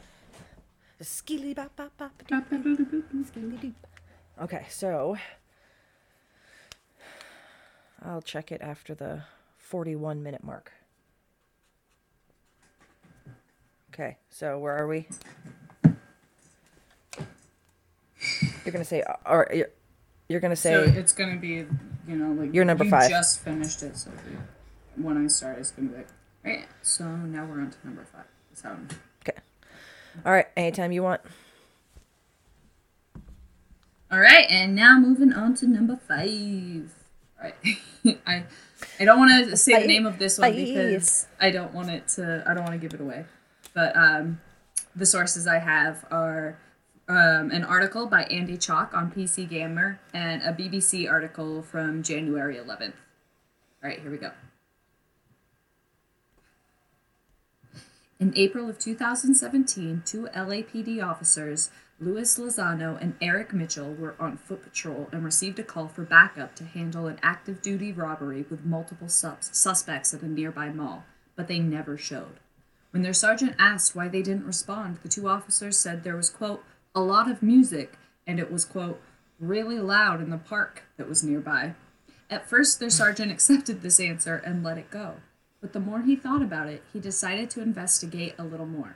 Skilly bop bop bop. Skilly deep. Okay, so I'll check it after the 41-minute mark. Okay, so where are we? You're gonna say, or you're gonna say. So it's gonna be, you know, like you're number five. You just finished it, so when I start, it's gonna be like, right. So now we're on to number five. That's how. Okay. All right. Anytime you want. All right, and now moving on to number five. All right. I don't want to say the name of this one because I don't want to give it away. But the sources I have are an article by Andy Chalk on PC Gamer and a BBC article from January 11th. All right, here we go. In April of 2017, two LAPD officers, Louis Lozano and Eric Mitchell, were on foot patrol and received a call for backup to handle an active duty robbery with multiple suspects at a nearby mall, but they never showed. When their sergeant asked why they didn't respond, the two officers said there was, quote, a lot of music, and it was, quote, really loud in the park that was nearby. At first, their sergeant accepted this answer and let it go. But the more he thought about it, he decided to investigate a little more.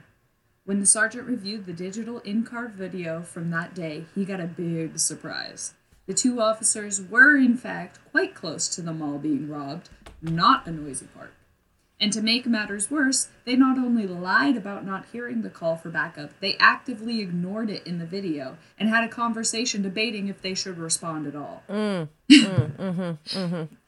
When the sergeant reviewed the digital in-car video from that day, he got a big surprise. The two officers were, in fact, quite close to the mall being robbed, not a noisy park. And to make matters worse, they not only lied about not hearing the call for backup, they actively ignored it in the video and had a conversation debating if they should respond at all.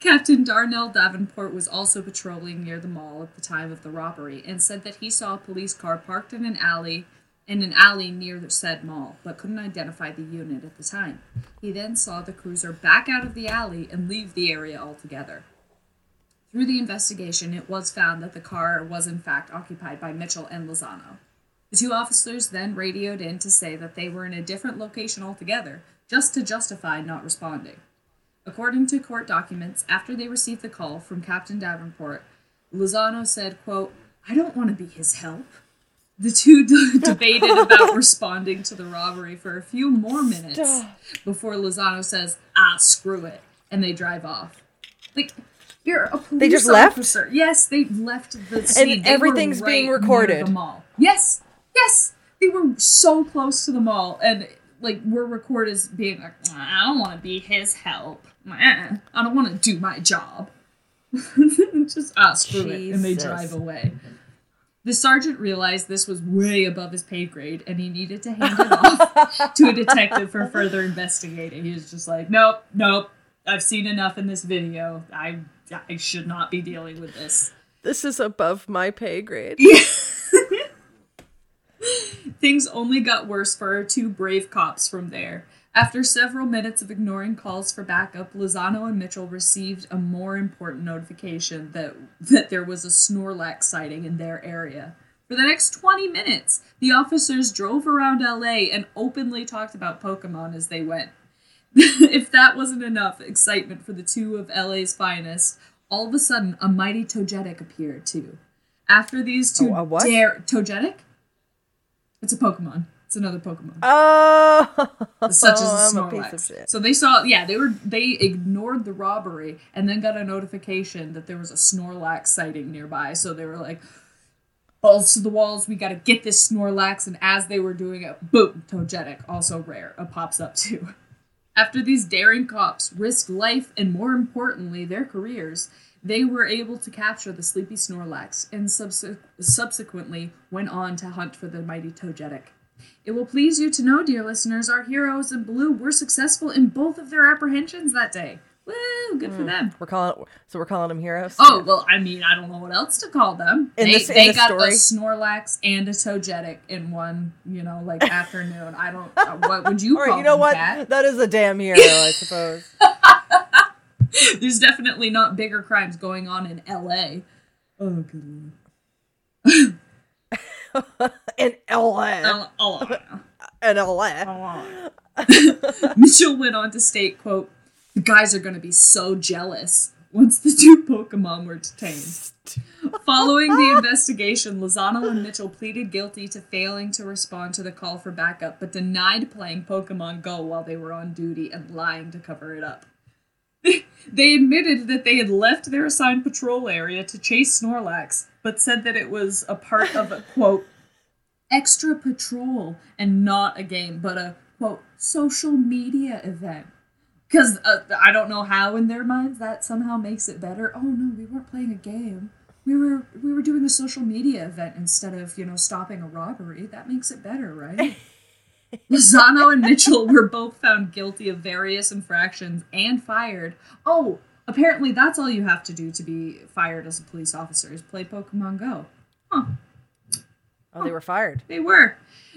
Captain Darnell Davenport was also patrolling near the mall at the time of the robbery and said that he saw a police car parked in an alley near the said mall, but couldn't identify the unit at the time. He then saw the cruiser back out of the alley and leave the area altogether. Through the investigation, it was found that the car was in fact occupied by Mitchell and Lozano. The two officers then radioed in to say that they were in a different location altogether, just to justify not responding. According to court documents, after they received the call from Captain Davenport, Lozano said, quote, I don't want to be his help. The two debated about responding to the robbery for a few more minutes before Lozano says, screw it, and they drive off. Like, you're a police officer. Left? Yes, they left the scene. And everything's being recorded. The mall. Yes. They were so close to the mall and like were recorded as being like, I don't want to be his help. I don't want to do my job. Just screw it. And they drive away. The sergeant realized this was way above his pay grade and he needed to hand it off to a detective for further investigating. He was just like, nope. I've seen enough in this video. I should not be dealing with this. This is above my pay grade. Yeah. Things only got worse for our two brave cops from there. After several minutes of ignoring calls for backup, Lozano and Mitchell received a more important notification that there was a Snorlax sighting in their area. For the next 20 minutes, the officers drove around LA and openly talked about Pokemon as they went. If that wasn't enough excitement for the two of LA's finest, all of a sudden a mighty Togetic appeared too. After these two Togetic? It's a Pokemon. It's another Pokemon. Such as a Snorlax. So they saw they ignored the robbery and then got a notification that there was a Snorlax sighting nearby. So they were like, balls to the walls, we gotta get this Snorlax, and as they were doing it, boom, Togetic, also rare, pops up too. After these daring cops risked life and, more importantly, their careers, they were able to capture the sleepy Snorlax and subsequently went on to hunt for the mighty Togetic. It will please you to know, dear listeners, our heroes in blue were successful in both of their apprehensions that day. Woo, good for them. We're calling them heroes? Oh, well, I mean, I don't know what else to call them. They got a Snorlax and a Togetic in one, afternoon. I don't, what would you call them? All right, you know what? That is a damn hero, I suppose. There's definitely not bigger crimes going on in L.A. Oh, good Lord. In L.A. In L.A. Mitchell went on to state, quote, the guys are going to be so jealous once the two Pokemon were detained. Following the investigation, Lozano and Mitchell pleaded guilty to failing to respond to the call for backup, but denied playing Pokemon Go while they were on duty and lying to cover it up. They admitted that they had left their assigned patrol area to chase Snorlax, but said that it was a part of a, quote, extra patrol and not a game, but a, quote, social media event. Because I don't know how in their minds that somehow makes it better. Oh, no, we weren't playing a game. We were doing a social media event instead of, you know, stopping a robbery. That makes it better, right? Lozano and Mitchell were both found guilty of various infractions and fired. Oh, apparently that's all you have to do to be fired as a police officer is play Pokemon Go. Huh. Oh, they were fired. They were.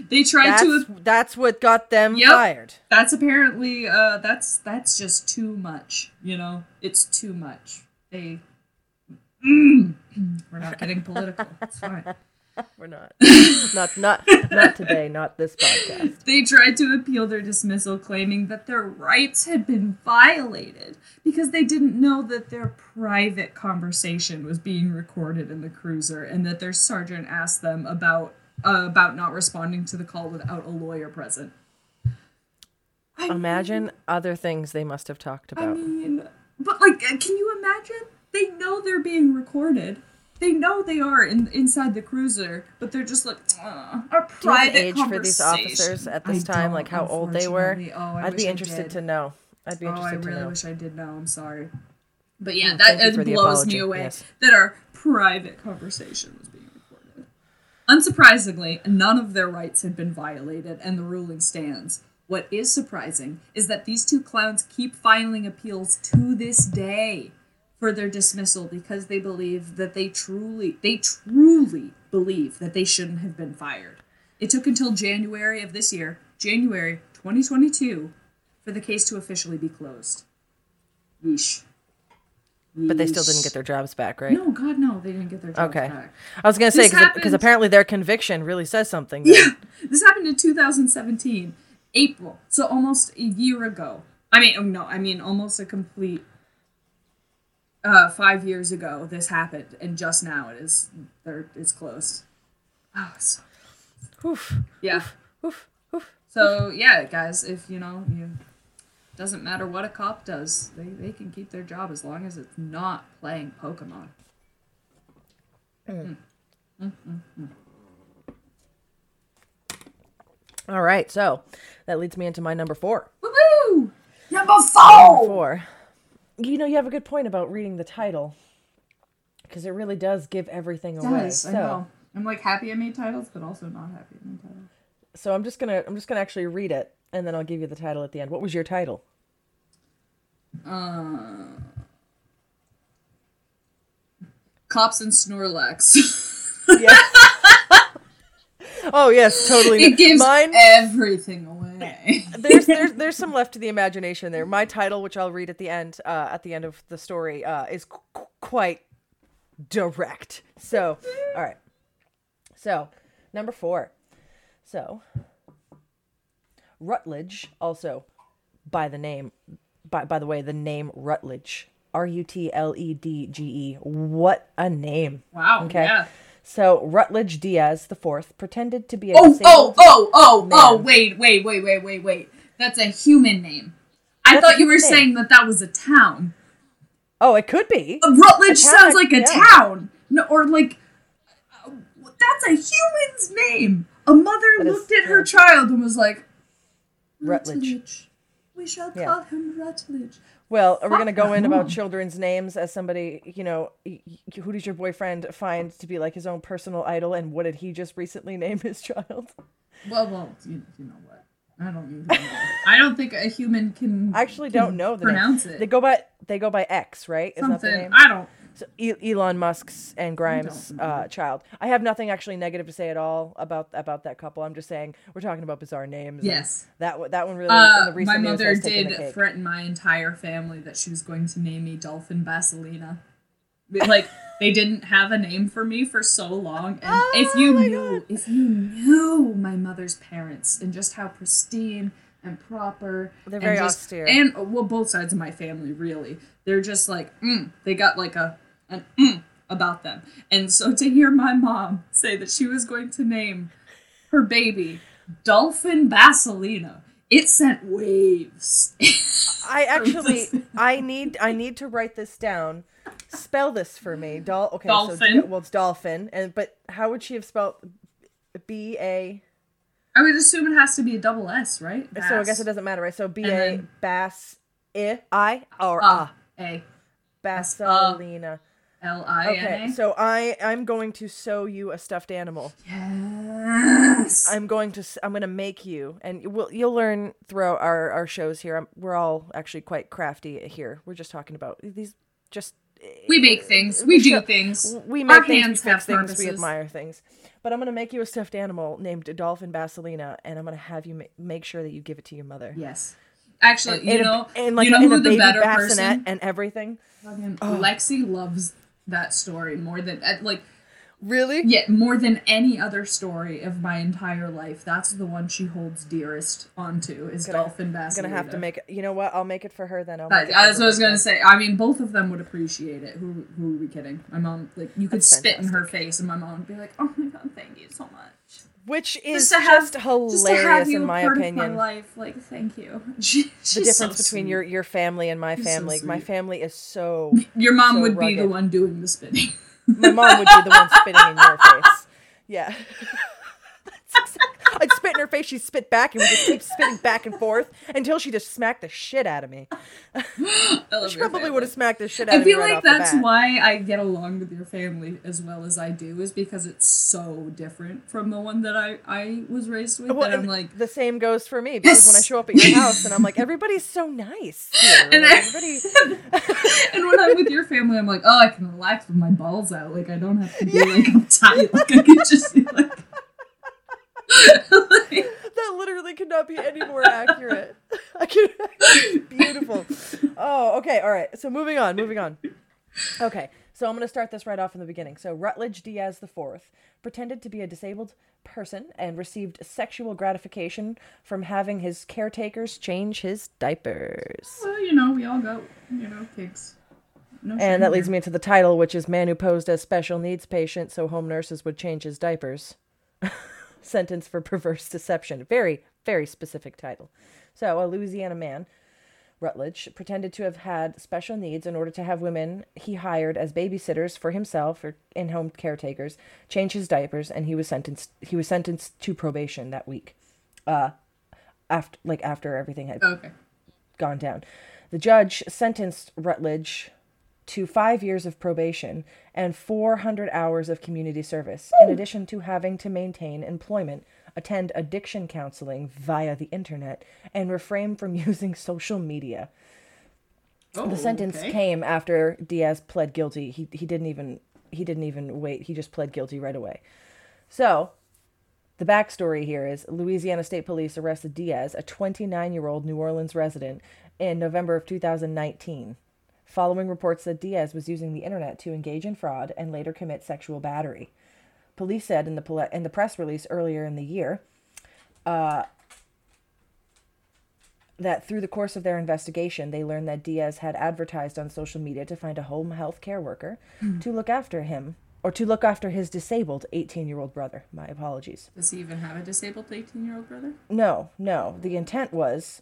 They tried That's what got them fired. That's apparently. That's just too much. You know, it's too much. They. We're not getting political. It's fine. We're not. Not today. Not this podcast. They tried to appeal their dismissal, claiming that their rights had been violated because they didn't know that their private conversation was being recorded in the cruiser, and that their sergeant asked them about not responding to the call without a lawyer present. Imagine other things they must have talked about. I mean, but like, can you imagine? They know they're being recorded. They know they are inside the cruiser, but they're just like, our private age conversation. For these officers at this time, like how old they were. Oh, I'd be interested to know. I really wish I did know. I'm sorry. But yeah, that blows me away that our private conversation was being recorded. Unsurprisingly, none of their rights had been violated, and the ruling stands. What is surprising is that these two clowns keep filing appeals to this day for their dismissal because they believe that they truly believe that they shouldn't have been fired. It took until January of this year, January 2022, for the case to officially be closed. Yeesh. But they still didn't get their jobs back, right? No, God, no, they didn't get their jobs back. I was going to say, because apparently their conviction really says something. Yeah, this happened in 2017, April, so almost a year ago. I mean, almost a complete... 5 years ago, this happened, and just now it's closed. Oh, so. Oof. Yeah. Oof. So yeah, guys, if you know, doesn't matter what a cop does, they can keep their job as long as it's not playing Pokemon. All right, so that leads me into my number four. Woo-hoo! Number four. You know, you have a good point about reading the title, because it really does give everything away. Yes, so. I know. I'm like happy I made titles, but also not happy I made titles. So I'm just gonna actually read it, and then I'll give you the title at the end. What was your title? Cops and Snorlax. Yeah. Oh yes, totally. It gives everything away. There's some left to the imagination there. My title, which I'll read at the end of the story, is quite direct. So, all right. So, number four. So, Rutledge, also the name Rutledge, Rutledge. What a name! Wow. Okay. Yeah. So Rutledge Diaz IV pretended to be a wait. That's a human name. I thought you were saying that was a town. Oh, it could be. Rutledge sounds like a town. No, or like that's a human's name. A mother looked at her child and was like, Rutledge. We shall call him Rutledge. Well, are we going to go in about children's names as somebody, you know, who does your boyfriend find to be like his own personal idol, and what did he just recently name his child? Well, you know what? I don't think a human can. I actually don't know the pronounce name. It. They go by X, right? Something. Is that the name? I don't. So Elon Musk's and Grimes' child. I have nothing actually negative to say at all about that couple. I'm just saying we're talking about bizarre names. Yes, that one really. My mother did threaten my entire family that she was going to name me Dolphin Vaselina. Like they didn't have a name for me for so long, and if you knew my mother's parents and just how pristine and proper. They're very austere. And, well, both sides of my family, really. They're just like, they got like a about them. And so to hear my mom say that she was going to name her baby Dolphin Basilina, it sent waves. I need to write this down. Spell this for me. Okay, Dolphin. So, well, it's Dolphin. But how would she have spelled B-A? I would assume it has to be a double S, right? Bass. So I guess it doesn't matter, right? So B-A, Bass, I, or A. Basilina. L-I-N-A. Okay, so I'm going to sew you a stuffed animal. Yes. I'm going to make you, and you'll learn throughout our shows here. We're all actually quite crafty here. We're just talking about these, just... We make things. We do things. We make things. We fix things. We admire things. But I'm going to make you a stuffed animal named Dolphin Basilina, and I'm going to have you make sure that you give it to your mother. Yes. Actually, who the better person and everything. Lexi loves that story more than really? Yeah, more than any other story of my entire life. That's the one she holds dearest onto is Dolphin Basilina. I'm gonna have to make it. You know what? I'll make it for her then. That's what I was gonna say. I mean, both of them would appreciate it. Who are we kidding? My mom, you could spit in her face, and my mom would be like, "Oh my god, thank you so much." Which is just hilarious, in my opinion. Of my life, thank you. The difference between your family and my family. So my family is so. Your mom would rugged. Be the one doing the spitting. My mom would be the one spitting in your face. Yeah. I'd spit in her face, she'd spit back, and we'd just keep spitting back and forth until she just smacked the shit out of me. She probably would have smacked the shit out of me. I feel like that's why I get along with your family as well as I do, is because it's so different from the one that I was raised with. Well, and I'm like, the same goes for me, because when I show up at your house and I'm like, everybody's so nice here. And, and when I'm with your family, I'm like, oh, I can relax with my balls out. Like, I don't have to be uptight. Like, I can just be like... That literally could not be any more accurate. Beautiful. Oh, okay. All right. So moving on. Okay. So I'm going to start this right off from the beginning. So Rutledge Diaz IV pretended to be a disabled person and received sexual gratification from having his caretakers change his diapers. Well, we all got, kinks. No, and that leads me to the title, which is Man Who Posed as Special Needs Patient So Home Nurses Would Change His Diapers. Sentence for perverse deception. Very, very specific title. So a Louisiana man, Rutledge, pretended to have had special needs in order to have women he hired as babysitters for himself or in-home caretakers change his diapers, and he was sentenced to probation that week. After everything had gone down, the judge sentenced Rutledge to 5 years of probation and 400 hours of community service, in addition to having to maintain employment, attend addiction counseling via the internet, and refrain from using social media. The sentence came after Diaz pled guilty. He didn't even wait. He just pled guilty right away. So the backstory here is Louisiana State Police arrested Diaz, a 29-year-old New Orleans resident, in November of 2019. Following reports that Diaz was using the internet to engage in fraud and later commit sexual battery. Police said in the press release earlier in the year that through the course of their investigation, they learned that Diaz had advertised on social media to find a home health care worker to look after him, or to look after his disabled 18-year-old brother. My apologies. Does he even have a disabled 18-year-old brother? No. The intent was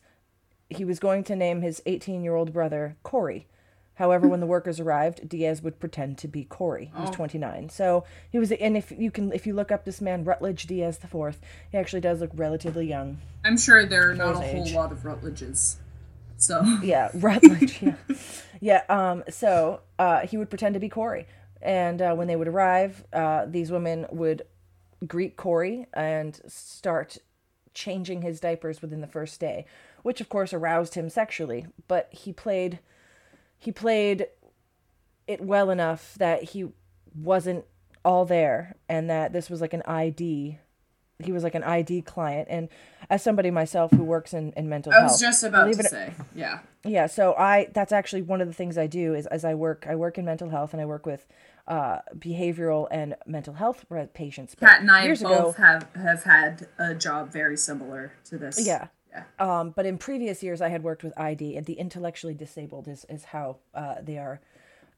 he was going to name his 18-year-old brother Corey. However, when the workers arrived, Diaz would pretend to be Corey. He was 29. So he was, and if you look up this man, Rutledge Diaz IV, he actually does look relatively young. I'm sure there are not a whole lot of Rutledges. So yeah, Rutledge. Yeah. So he would pretend to be Corey, and when they would arrive, these women would greet Corey and start changing his diapers within the first day, which of course aroused him sexually. But he played it well enough that he wasn't all there, and that this was an ID client. And as somebody myself who works in mental health, I was just about to say, yeah. So that's actually one of the things I do is as I work in mental health, and I work with behavioral and mental health patients. Kat and I both have had a job very similar to this. Yeah. But in previous years, I had worked with ID, and the intellectually disabled is how they are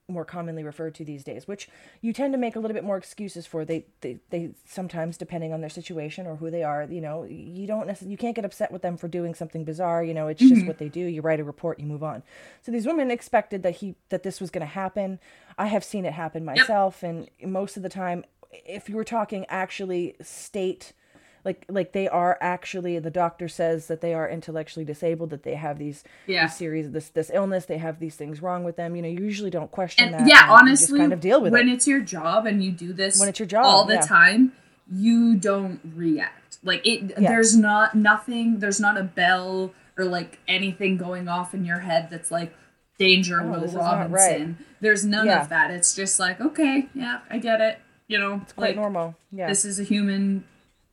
more commonly referred to these days, which you tend to make a little bit more excuses for. They sometimes, depending on their situation or who they are, you know, you can't get upset with them for doing something bizarre. You know, it's just what they do. You write a report, you move on. So these women expected that this was going to happen. I have seen it happen myself. Yep. And most of the time, if you were talking actually state, like they are actually, the doctor says that they are intellectually disabled, that they have these series, this illness, they have these things wrong with them. You know, you usually don't question that. Yeah, honestly, you just kind of deal with it. When it's your job and you do this all the time, you don't react. Like there's not a bell or like anything going off in your head that's like, danger, Will Robinson. Right. There's none of that. It's just like, okay, yeah, I get it. You know, it's quite normal. Yeah. This is a human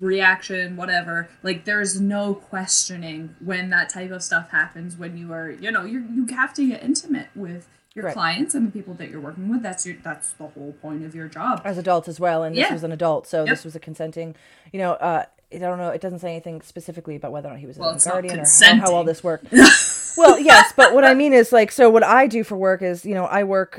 reaction, whatever. Like, there's no questioning when that type of stuff happens, when you are, you know, you have to get intimate with your clients and the people that you're working with. That's the whole point of your job. As adults as well. And this was an adult. So this was a consenting, you know, I don't know. It doesn't say anything specifically about whether or not he was a guardian or how all this worked. Well, yes, but what I mean is, like, so what I do for work is, you know, I work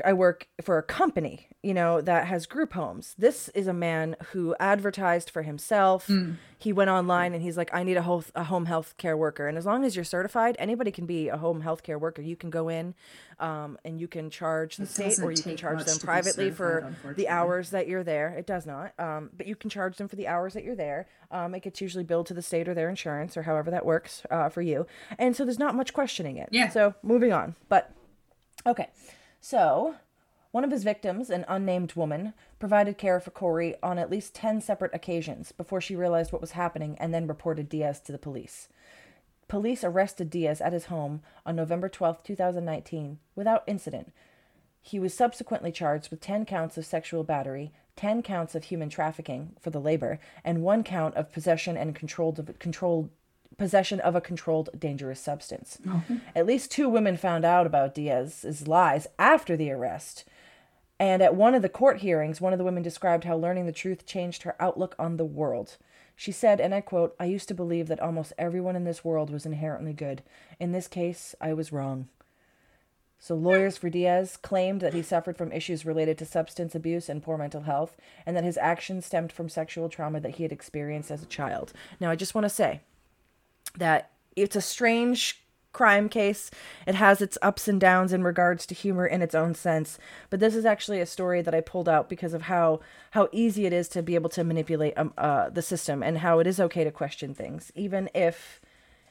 for a company, you know, that has group homes. This is a man who advertised for himself. Mm. He went online and he's like, I need a home health care worker. And as long as you're certified, anybody can be a home health care worker. You can go in and you can charge the state, or you can charge them privately for the hours that you're there. It does not. But you can charge them for the hours that you're there. It gets usually billed to the state or their insurance or however that works for you. And so there's not much questioning it. Yeah. So moving on. But okay. So one of his victims, an unnamed woman, provided care for Corey on at least 10 separate occasions before she realized what was happening and then reported Diaz to the police. Police arrested Diaz at his home on November 12, 2019, without incident. He was subsequently charged with 10 counts of sexual battery, 10 counts of human trafficking for the labor, and 1 count of possession and controlled possession of a controlled dangerous substance. Mm-hmm. At least 2 women found out about Diaz's lies after the arrest. And at one of the court hearings, one of the women described how learning the truth changed her outlook on the world. She said, and I quote, "I used to believe that almost everyone in this world was inherently good. In this case, I was wrong." So lawyers for Diaz claimed that he suffered from issues related to substance abuse and poor mental health, and that his actions stemmed from sexual trauma that he had experienced as a child. Now, I just want to say that it's a strange crime case. It has its ups and downs in regards to humor in its own sense, but this is actually a story that I pulled out because of how easy it is to be able to manipulate the system, and how it is okay to question things, even if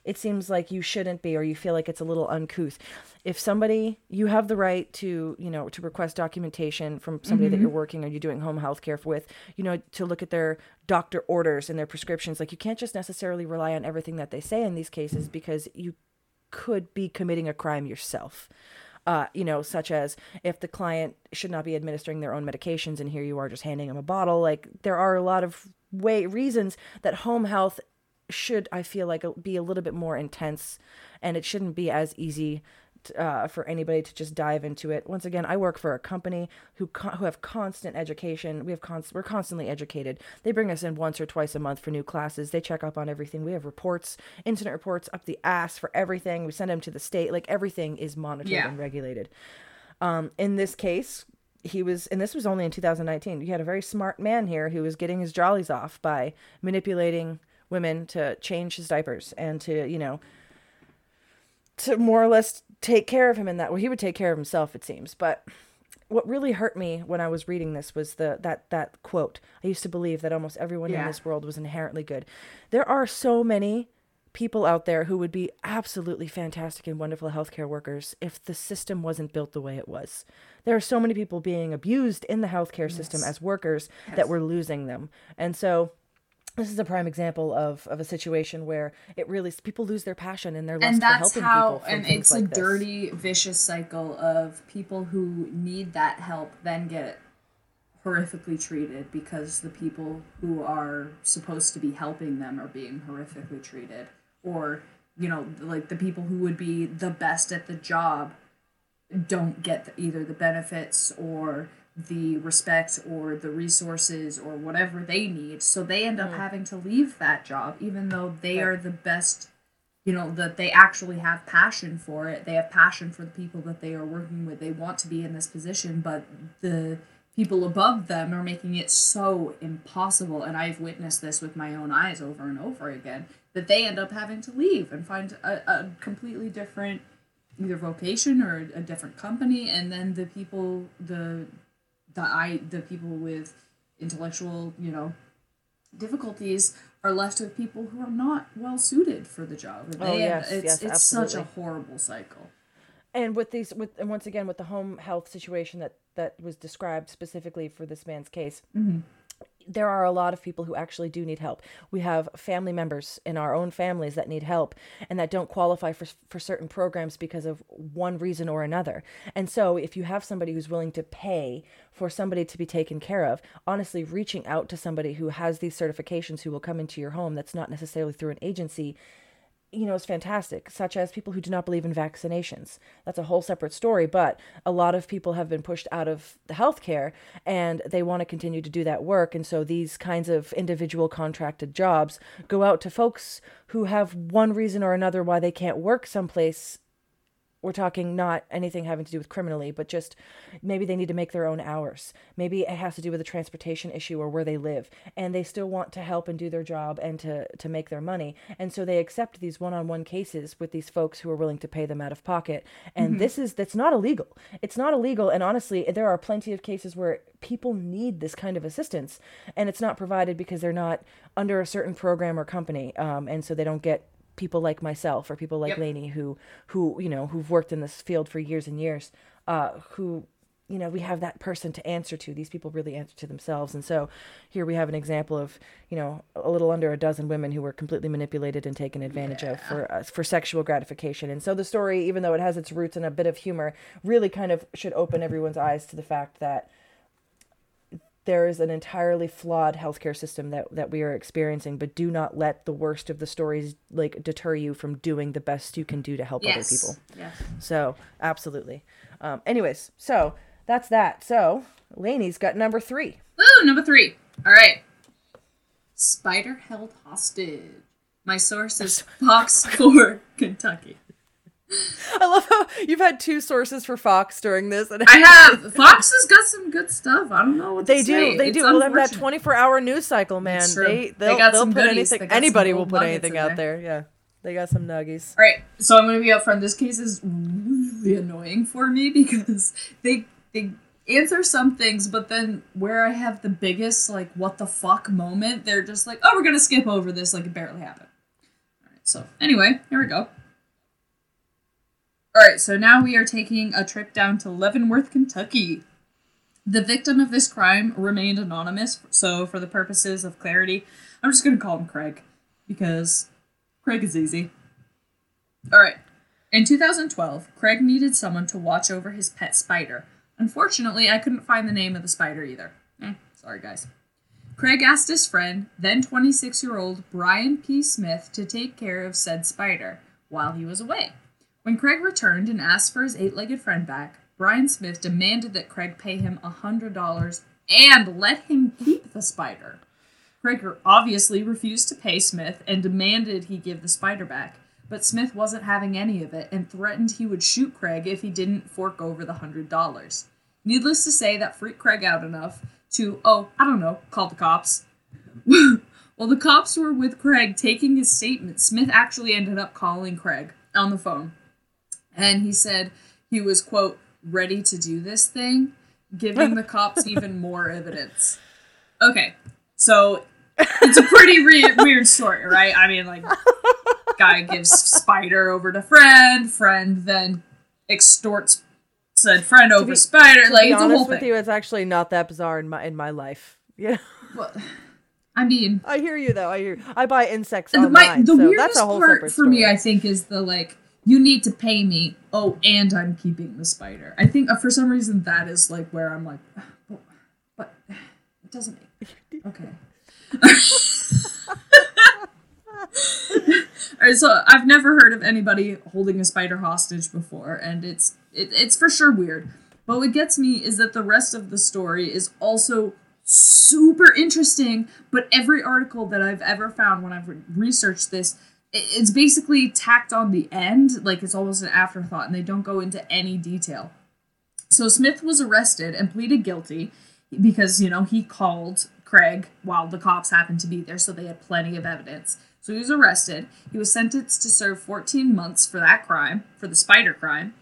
it seems like you shouldn't be, or you feel like it's a little uncouth. If somebody, you have the right to, you know, to request documentation from somebody that you're working or you're doing home health care with, you know, to look at their doctor orders and their prescriptions. Like, you can't just necessarily rely on everything that they say in these cases, because you could be committing a crime yourself, you know, such as if the client should not be administering their own medications and here you are just handing them a bottle. Like, there are a lot of reasons that home health should, I feel like, be a little bit more intense, and it shouldn't be as easy for anybody to just dive into it. Once again, I work for a company who have constant education. We're constantly educated. They bring us in once or twice a month for new classes. They check up on everything. We have reports, incident reports up the ass for everything. We send them to the state. Like, everything is monitored and regulated. In this case, this was only in 2019. You had a very smart man here who was getting his jollies off by manipulating women to change his diapers and to, you know, to more or less take care of him in that way. Well, he would take care of himself, it seems. But what really hurt me when I was reading this was that quote, "I used to believe that almost everyone in this world was inherently good." There are so many people out there who would be absolutely fantastic and wonderful healthcare workers if the system wasn't built the way it was. There are so many people being abused in the healthcare system as workers that we're losing them. And so this is a prime example of a situation where it really, people lose their passion and their lust for helping people. And it's a dirty, vicious cycle of people who need that help then get horrifically treated because the people who are supposed to be helping them are being horrifically treated. Or, you know, like the people who would be the best at the job don't get either the benefits or the respect or the resources or whatever they need, so they end up having to leave that job even though they are the best you know, that they actually have passion for it. They have passion for the people that they are working with. They want to be in this position, but the people above them are making it so impossible. And I've witnessed this with my own eyes over and over again, that they end up having to leave and find a completely different either vocation or a different company. And then the people, the people with intellectual, you know, difficulties are left with people who are not well suited for the job. They, it's absolutely such a horrible cycle. And with these, and once again, with the home health situation that was described specifically for this man's case, mm-hmm. there are a lot of people who actually do need help. We have family members in our own families that need help and that don't qualify for certain programs because of one reason or another. And so if you have somebody who's willing to pay for somebody to be taken care of, honestly, reaching out to somebody who has these certifications who will come into your home that's not necessarily through an agency, you know, is fantastic, such as people who do not believe in vaccinations. That's a whole separate story, but a lot of people have been pushed out of the healthcare and they want to continue to do that work. And so these kinds of individual contracted jobs go out to folks who have one reason or another why they can't work someplace. We're talking not anything having to do with criminally, but just maybe they need to make their own hours. Maybe it has to do with a transportation issue or where they live. And they still want to help and do their job and to make their money. And so they accept these one-on-one cases with these folks who are willing to pay them out of pocket. And mm-hmm. that's not illegal. It's not illegal. And honestly, there are plenty of cases where people need this kind of assistance and it's not provided because they're not under a certain program or company. And so they don't get people like myself or people like yep. Laney who, you know, who've worked in this field for years and years, who, you know, we have that person to answer to. These people really answer to themselves. And so here we have an example of, you know, a little under a dozen women who were completely manipulated and taken advantage yeah. of for sexual gratification. And so the story, even though it has its roots in a bit of humor, really kind of should open everyone's eyes to the fact that there is an entirely flawed healthcare system that we are experiencing, but do not let the worst of the stories like deter you from doing the best you can do to help yes. other people. Yes. So absolutely. Anyways, so that's that. So Laney's got number 3. Woo, number 3. All right. Spider held hostage. My source is Fox 4, Kentucky. I love how you've had 2 sources for Fox during this. And I have. Fox has got some good stuff. I don't know what they do. They do. Well, that 24-hour news cycle, man. They'll put goodies. Anything. Anybody will put anything out there. Yeah, they got some nuggies. All right, so I'm going to be upfront. This case is really annoying for me because they answer some things, but then where I have the biggest like what the fuck moment, they're just like, oh, we're going to skip over this like it barely happened. All right. So anyway, here we go. All right, so now we are taking a trip down to Leavenworth, Kentucky. The victim of this crime remained anonymous, so for the purposes of clarity, I'm just going to call him Craig, because Craig is easy. All right. In 2012, Craig needed someone to watch over his pet spider. Unfortunately, I couldn't find the name of the spider either. Sorry, guys. Craig asked his friend, then 26-year-old Brian P. Smith, to take care of said spider while he was away. When Craig returned and asked for his 8-legged friend back, Brian Smith demanded that Craig pay him $100 and let him keep the spider. Craig obviously refused to pay Smith and demanded he give the spider back, but Smith wasn't having any of it and threatened he would shoot Craig if he didn't fork over the $100. Needless to say, that freaked Craig out enough to, call the cops. While the cops were with Craig taking his statement, Smith actually ended up calling Craig on the phone. And he said he was, quote, ready to do this thing, giving the cops even more evidence. Okay, so it's a pretty weird story, right? I mean, like, guy gives spider over to friend then extorts said friend over spider. Like, it's a whole thing. It's actually not that bizarre in my life. Yeah. Well, I mean, I hear you though. I buy insects online. The weirdest that's a whole part for story. Me, I think, is the like. You need to pay me. Oh, and I'm keeping the spider. I think for some reason that is like where I'm like, but it doesn't make okay. All right, so I've never heard of anybody holding a spider hostage before, and it's for sure weird. But what gets me is that the rest of the story is also super interesting. But every article that I've ever found when I've researched this it's basically tacked on the end, like it's almost an afterthought, and they don't go into any detail. So Smith was arrested and pleaded guilty because, you know, he called Craig while the cops happened to be there, so they had plenty of evidence. So he was arrested. He was sentenced to serve 14 months for that crime, for the spider crime.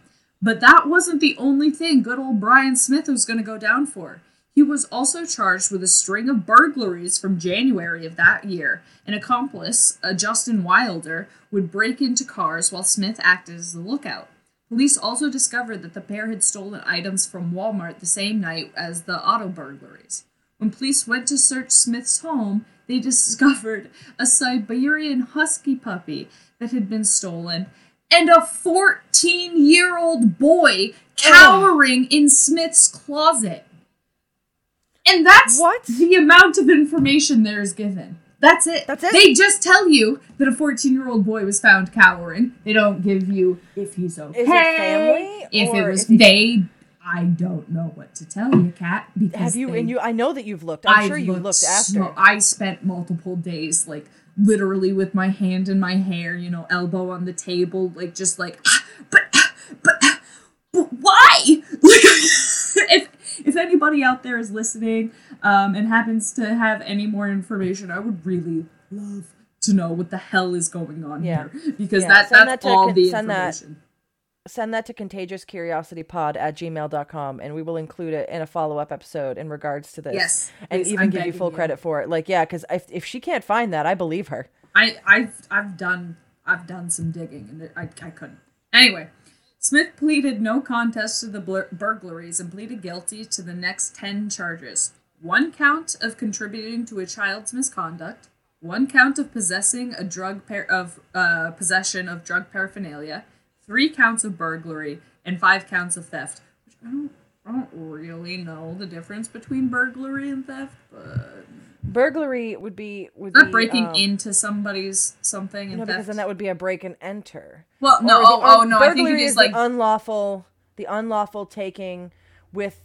But that wasn't the only thing good old Brian Smith was going to go down for. He was also charged with a string of burglaries from January of that year. An accomplice, Justin Wilder, would break into cars while Smith acted as the lookout. Police also discovered that the pair had stolen items from Walmart the same night as the auto burglaries. When police went to search Smith's home, they discovered a Siberian husky puppy that had been stolen and a 14-year-old boy cowering in Smith's closet. And that's the amount of information there is given. That's it. That's it. They just tell you that a 14-year-old boy was found cowering. They don't give you if he's okay. Is it family? If it was they, I don't know what to tell you, Kat. Because have you? And you? I know that you've looked. I'm sure you looked after. I spent multiple days, like literally, with my hand in my hair, you know, elbow on the table, like just like, but why? If anybody out there is listening and happens to have any more information, I would really love to know what the hell is going on here. Because that's all the information. Send that to contagiouscuriositypod@gmail.com, and we will include it in a follow-up episode in regards to this. Yes. And even give you full credit for it. Like, yeah, because if she can't find that, I believe her. I've done some digging, and I couldn't. Anyway. Smith pleaded no contest to the burglaries and pleaded guilty to the next 10 charges. 1 count of contributing to a child's misconduct, 1 count of possession of drug paraphernalia, 3 counts of burglary, and 5 counts of theft. Which I don't really know the difference between burglary and theft, but burglary would be breaking into somebody's something, and because then that would be a break and enter. Well, no, no, I think it is like the unlawful taking with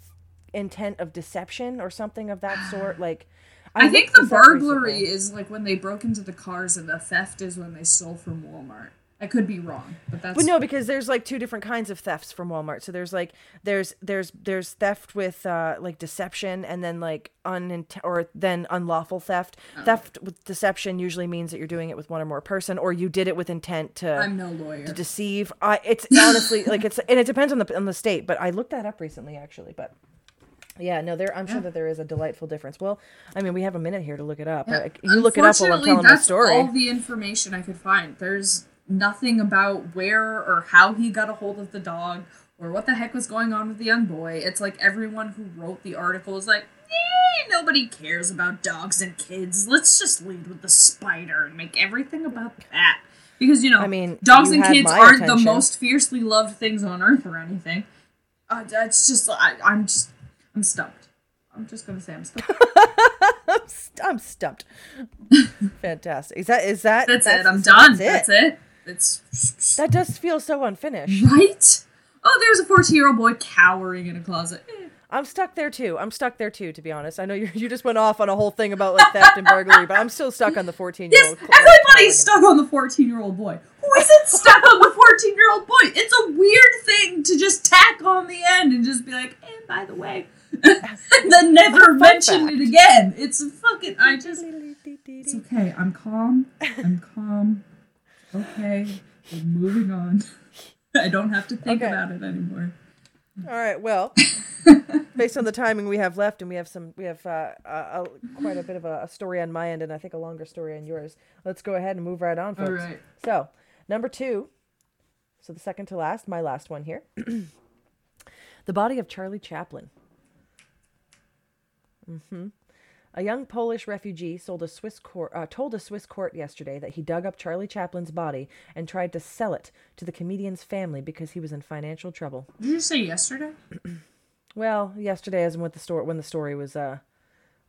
intent of deception or something of that sort. Like, I think the burglary is like when they broke into the cars, and the theft is when they stole from Walmart. I could be wrong, but that's. But no, because there's like 2 different kinds of thefts from Walmart. So there's like there's theft with like deception, and then like then unlawful theft. Oh. Theft with deception usually means that you're doing it with one or more person, or you did it with intent to. I'm no lawyer. To deceive. It's honestly like it's, and it depends on the state. But I looked that up recently, actually. But yeah, no, I'm sure that there is a delightful difference. Well, I mean, we have a minute here to look it up. Yeah. You look it up while I'm telling my story. All the information I could find. There's nothing about where or how he got a hold of the dog or what the heck was going on with the young boy. It's like everyone who wrote the article is like, nobody cares about dogs and kids. Let's just lead with the spider and make everything about that. Because, you know, I mean, dogs and kids aren't the most fiercely loved things on earth or anything. It's just, I'm stumped. I'm just going to say I'm stumped. I'm stumped. Fantastic. Is that? That's it. I'm done. That's it. That does feel so unfinished, right? Oh, there's a 14-year-old boy cowering in a closet. I'm stuck there too. To be honest, I know you just went off on a whole thing about like theft and burglary, but I'm still stuck on the 14-year-old. Yes, everybody's stuck on the 14-year-old boy. Who isn't stuck on the 14-year-old boy? It's a weird thing to just tack on the end and just be like, and by the way, then never mention it again. It's fucking. It's okay. I'm calm. Okay, we're moving on. I don't have to think about it anymore. All right, well, based on the timing we have left, and we have quite a bit of a story on my end, and I think a longer story on yours. Let's go ahead and move right on, folks. All right. So, number 2, so the second to last, my last one here. The body of Charlie Chaplin. Mm-hmm. A young Polish refugee told a Swiss court yesterday that he dug up Charlie Chaplin's body and tried to sell it to the comedian's family because he was in financial trouble. Did you say yesterday? Well, yesterday, as in with the story when the story was written,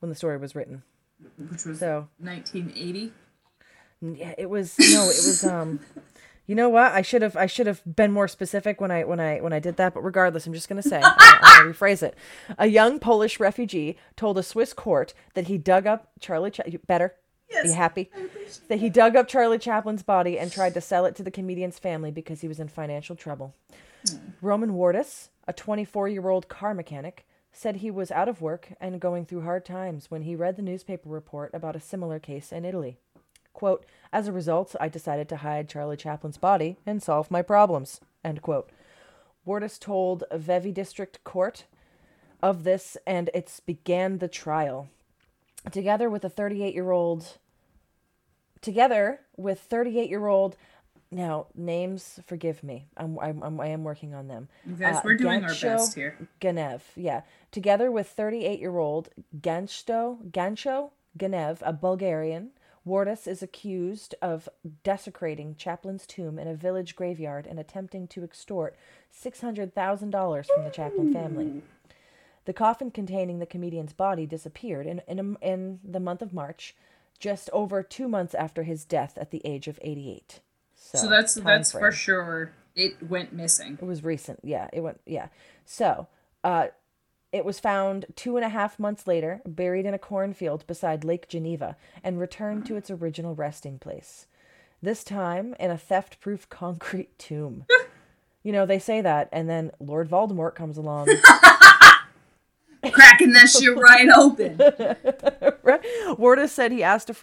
which was 1980. Yeah, it was. No, it was. You know what? I should have been more specific when I did that. But regardless, I'm just going to say, I'm going to rephrase it. A young Polish refugee told a Swiss court that he dug up Charlie Chaplin. Yes. Are you happy? That he dug up Charlie Chaplin's body and tried to sell it to the comedian's family because he was in financial trouble. Roman Wardas, a 24-year-old car mechanic, said he was out of work and going through hard times when he read the newspaper report about a similar case in Italy. Quote, as a result, I decided to hide Charlie Chaplin's body and solve my problems, end quote. Wardas told Vevey District Court of this, and it began the trial. Together with 38-year-old... Now, names, forgive me. I am working on them. You guys, we're doing Gancho our best here. Ganev, yeah. Together with 38-year-old Gancho Ganev, a Bulgarian, Wardas is accused of desecrating Chaplin's tomb in a village graveyard and attempting to extort $600,000 from the Chaplin family. The coffin containing the comedian's body disappeared in the month of March, just over 2 months after his death at the age of 88. So that's for sure. It went missing. It was recent. Yeah, it went. Yeah. So it was found 2.5 months later, buried in a cornfield beside Lake Geneva, and returned to its original resting place. This time in a theft-proof concrete tomb. You know, they say that, and then Lord Voldemort comes along. Cracking that shit right open. Right? Wardas said he asked his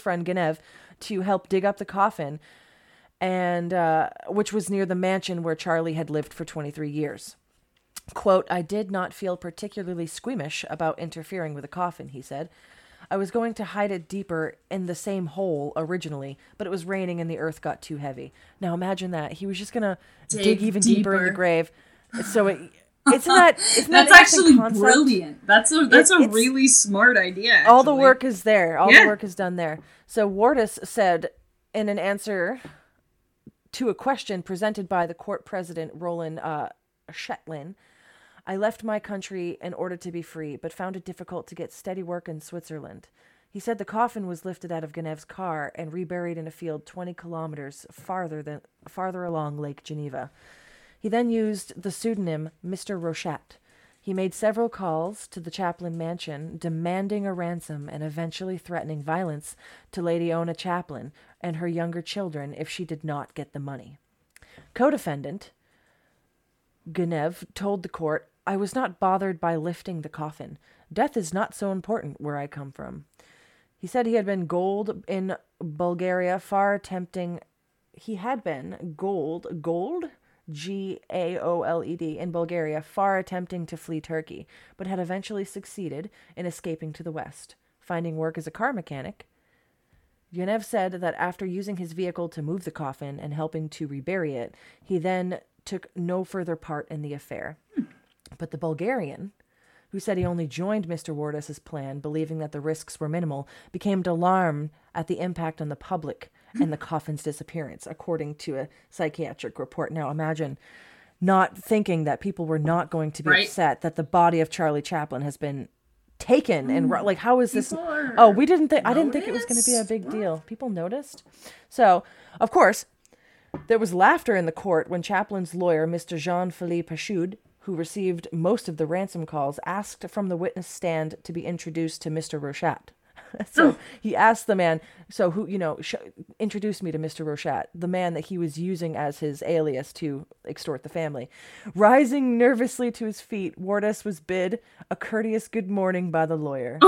friend Ganev to help dig up the coffin, and which was near the mansion where Charlie had lived for 23 years. Quote, I did not feel particularly squeamish about interfering with the coffin, he said. I was going to hide it deeper in the same hole originally, but it was raining and the earth got too heavy. Now imagine that. He was just going to dig even deeper in the grave. So it... That's actually brilliant. That's a really smart idea. Actually. All the work is there. The work is done there. So Wardas said in an answer to a question presented by the court president, Roland Shetlin, I left my country in order to be free, but found it difficult to get steady work in Switzerland. He said the coffin was lifted out of Ganev's car and reburied in a field 20 kilometers farther along Lake Geneva. He then used the pseudonym Mr. Rochat. He made several calls to the Chaplin mansion, demanding a ransom and eventually threatening violence to Lady Ona Chaplin and her younger children if she did not get the money. Co-defendant Ganev told the court, I was not bothered by lifting the coffin. Death is not so important where I come from. He said he had been gold in Bulgaria, far tempting... He had been gold? Gaoled in Bulgaria, far attempting to flee Turkey, but had eventually succeeded in escaping to the West, finding work as a car mechanic. Ganev said that after using his vehicle to move the coffin and helping to rebury it, he then took no further part in the affair. But the Bulgarian, who said he only joined Mr. Wardas' plan, believing that the risks were minimal, became alarmed at the impact on the public and the coffin's disappearance, according to a psychiatric report. Now, imagine not thinking that people were not going to be upset that the body of Charlie Chaplin has been taken. And like, how is this? Oh, I didn't think it was going to be a big deal. People noticed. So, of course, there was laughter in the court when Chaplin's lawyer, Mr. Jean-Philippe Pachoud, who received most of the ransom calls, asked from the witness stand to be introduced to Mr. Rochat. So he asked the man, introduced me to Mr. Rochat, the man that he was using as his alias to extort the family. Rising nervously to his feet, Wardas was bid a courteous good morning by the lawyer.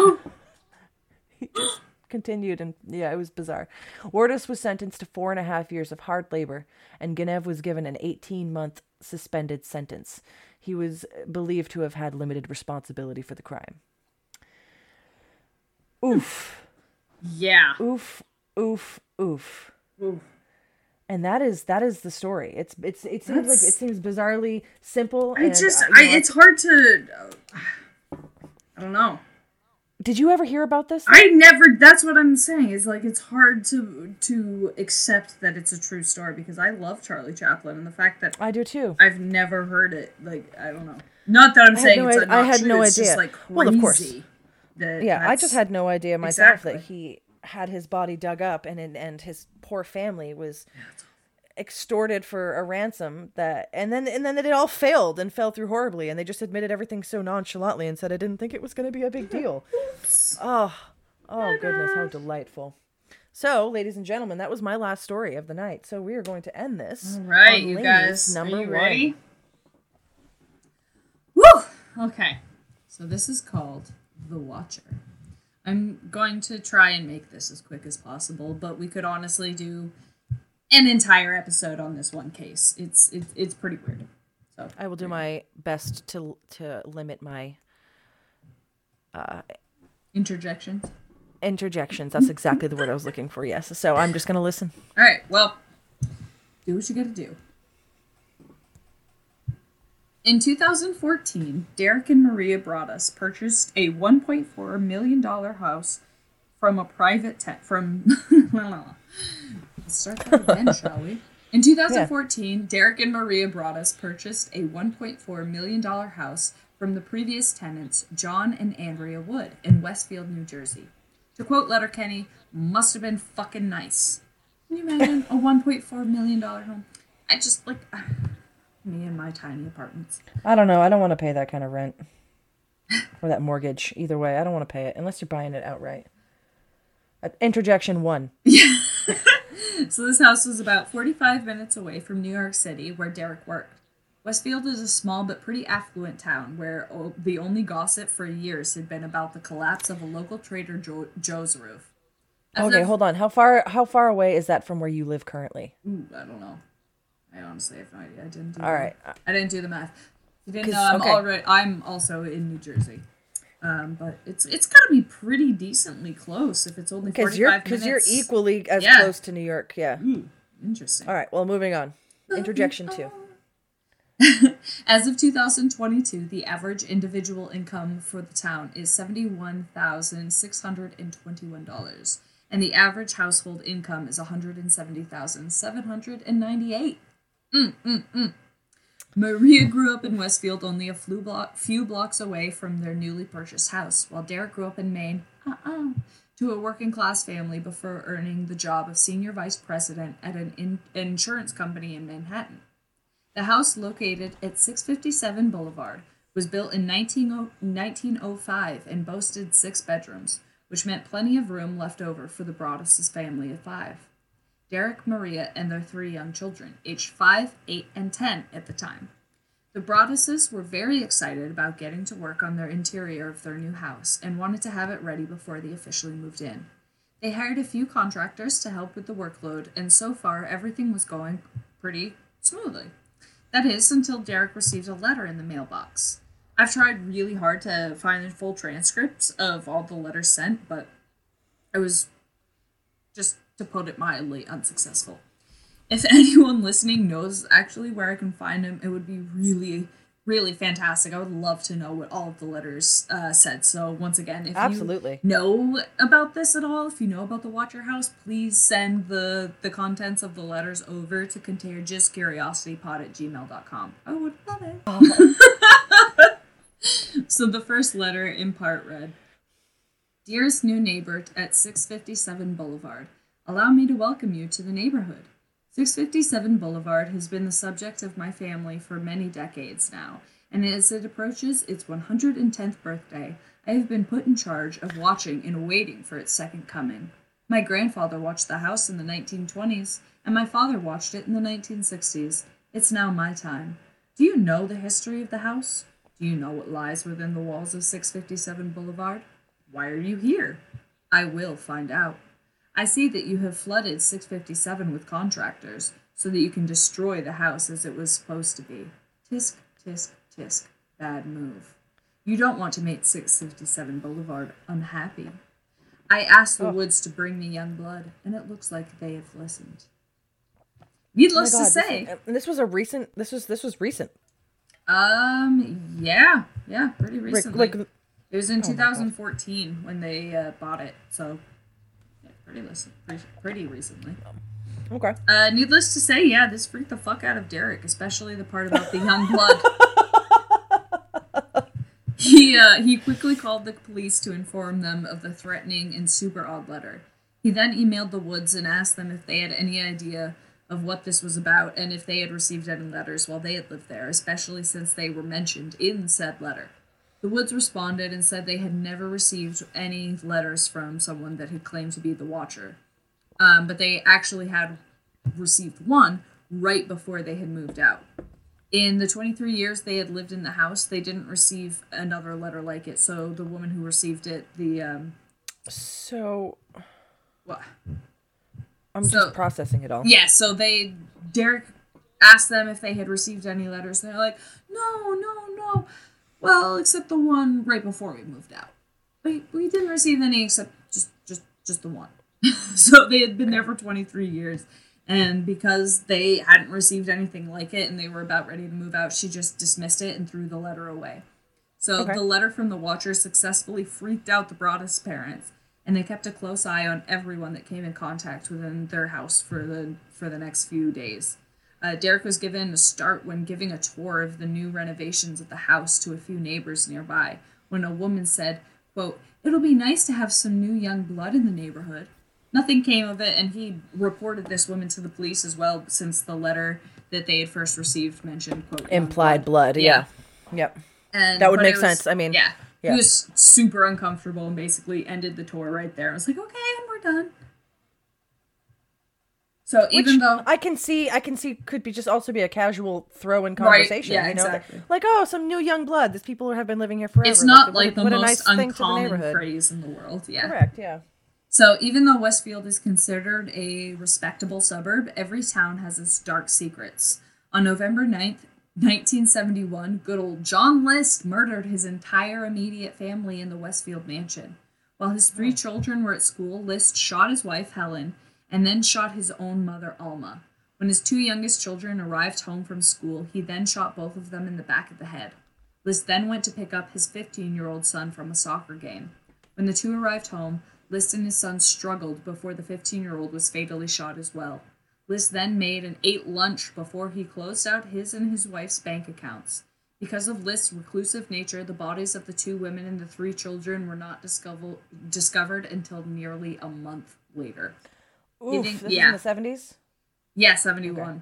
He just continued, and yeah, it was bizarre. Wardas was sentenced to 4.5 years of hard labor, and Ganev was given an 18-month suspended sentence. He was believed to have had limited responsibility for the crime. Oof. Yeah. Oof, oof, oof. Oof. And that is the story. It seems bizarrely simple. It's hard to I don't know. Did you ever hear about this? I never. That's what I'm saying. It's like it's hard to accept that it's a true story because I love Charlie Chaplin and the fact that I do too. I've never heard it. Like I don't know. Not that I'm saying it's not true. I had no idea. It's just like crazy. Well, of course. I just had no idea myself that he had his body dug up and his poor family was extorted for a ransom and then it all failed and fell through horribly and they just admitted everything so nonchalantly and said I didn't think it was going to be a big deal. Oops. Oh, Oh, goodness, how delightful. So, ladies and gentlemen, that was my last story of the night. So we are going to end this. All right, you guys. Number one. Ready? Woo! Okay. So this is called The Watcher. I'm going to try and make this as quick as possible, but we could honestly do an entire episode on this one case. It's pretty weird. So I will do my best to limit my interjections. Interjections. That's exactly the word I was looking for. Yes. So I'm just going to listen. All right. Well, do what you got to do. In 2014, Derek and Maria Broaddus purchased a $1.4 million house from a private Let's start that again, shall we? In 2014, Derek and Maria Broaddus purchased a $1.4 million house from the previous tenants, John and Andrea Wood, in Westfield, New Jersey. To quote Letterkenny, must have been fucking nice. Can you imagine a $1.4 million home? I just, like, me and my tiny apartments. I don't know. I don't want to pay that kind of rent or that mortgage. Either way, I don't want to pay it unless you're buying it outright. Interjection one. Yeah. So this house was about 45 minutes away from New York City, where Derek worked. Westfield is a small but pretty affluent town where the only gossip for years had been about the collapse of a local Trader Joe's roof. Hold on. How far away is that from where you live currently? Ooh, I don't know. I honestly have no idea. I didn't do the math. You didn't know I'm also in New Jersey. But it's got to be pretty decently close if it's only 45 minutes. Because you're equally as close to New York. Yeah. Ooh, interesting. All right. Well, moving on. Interjection two. As of 2022, the average individual income for the town is $71,621, and the average household income is $170,798. Maria grew up in Westfield, only a few blocks away from their newly purchased house, while Derek grew up in Maine, to a working-class family before earning the job of senior vice president at an insurance company in Manhattan. The house, located at 657 Boulevard, was built in 1905 and boasted 6 bedrooms, which meant plenty of room left over for the Broaddus' family of 5. Derek, Maria, and their 3 young children, aged 5, 8, and 10 at the time. The Broaddus' were very excited about getting to work on their interior of their new house and wanted to have it ready before they officially moved in. They hired a few contractors to help with the workload, and so far everything was going pretty smoothly. That is, until Derek received a letter in the mailbox. I've tried really hard to find the full transcripts of all the letters sent, but I was, just to put it mildly, unsuccessful. If anyone listening knows actually where I can find them, it would be really, really fantastic. I would love to know what all of the letters said. So once again, if you know about this at all, if you know about the Watcher House, please send the contents of the letters over to contagiouscuriositypod@gmail.com. I would love it. Oh. So the first letter in part read, Dearest new neighbor at 657 Boulevard, allow me to welcome you to the neighborhood. 657 Boulevard has been the subject of my family for many decades now, and as it approaches its 110th birthday, I have been put in charge of watching and waiting for its second coming. My grandfather watched the house in the 1920s, and my father watched it in the 1960s. It's now my time. Do you know the history of the house? Do you know what lies within the walls of 657 Boulevard? Why are you here? I will find out. I see that you have flooded 657 with contractors so that you can destroy the house as it was supposed to be. Tisk, tisk, tisk. Bad move. You don't want to make 657 Boulevard unhappy. I asked the Woods to bring me young blood, and it looks like they have listened. Needless to say, this was recent. Yeah, pretty recently. It was in 2014 when they bought it, so. Pretty recently. Okay. Needless to say, yeah, this freaked the fuck out of Derek, especially the part about the young blood. He quickly called the police to inform them of the threatening and super odd letter. He then emailed the Woods and asked them if they had any idea of what this was about and if they had received any letters while they had lived there, especially since they were mentioned in said letter. The Woods responded and said they had never received any letters from someone that had claimed to be the Watcher. But they actually had received one right before they had moved out. In the 23 years they had lived in the house, they didn't receive another letter like it. So the woman who received it, the... What? I'm just processing it all. Yeah, so Derek asked them if they had received any letters. And they're like, no. Well, except the one right before we moved out. We didn't receive any except just the one. So they had been there for 23 years. And because they hadn't received anything like it and they were about ready to move out, she just dismissed it and threw the letter away. So the letter from the Watcher successfully freaked out the Broaddus parents, and they kept a close eye on everyone that came in contact within their house for the next few days. Derek was given a start when giving a tour of the new renovations at the house to a few neighbors nearby, when a woman said, quote, "It'll be nice to have some new young blood in the neighborhood." Nothing came of it, and he reported this woman to the police as well, since the letter that they had first received mentioned, quote, implied blood. Yeah. Yep. And that would make sense. I mean, yeah. He was super uncomfortable and basically ended the tour right there. I was like, okay, and we're done. So even though I can see could be just also be a casual throw-in conversation, right? Yeah, you know? Exactly. Like, oh, some new young blood. These people have been living here forever. It's not like the most uncommon phrase in the world. Yeah, correct. Yeah. So even though Westfield is considered a respectable suburb, every town has its dark secrets. On November 9th, 1971, good old John List murdered his entire immediate family in the Westfield mansion. While his three children were at school, List shot his wife, Helen, and then shot his own mother, Alma. When his two youngest children arrived home from school, he then shot both of them in the back of the head. List then went to pick up his 15-year-old son from a soccer game. When the two arrived home, List and his son struggled before the 15-year-old was fatally shot as well. List then made and ate lunch before he closed out his and his wife's bank accounts. Because of List's reclusive nature, the bodies of the two women and the three children were not discovered until nearly a month later. Oof, this is in the 70s? Yeah, 71. Okay.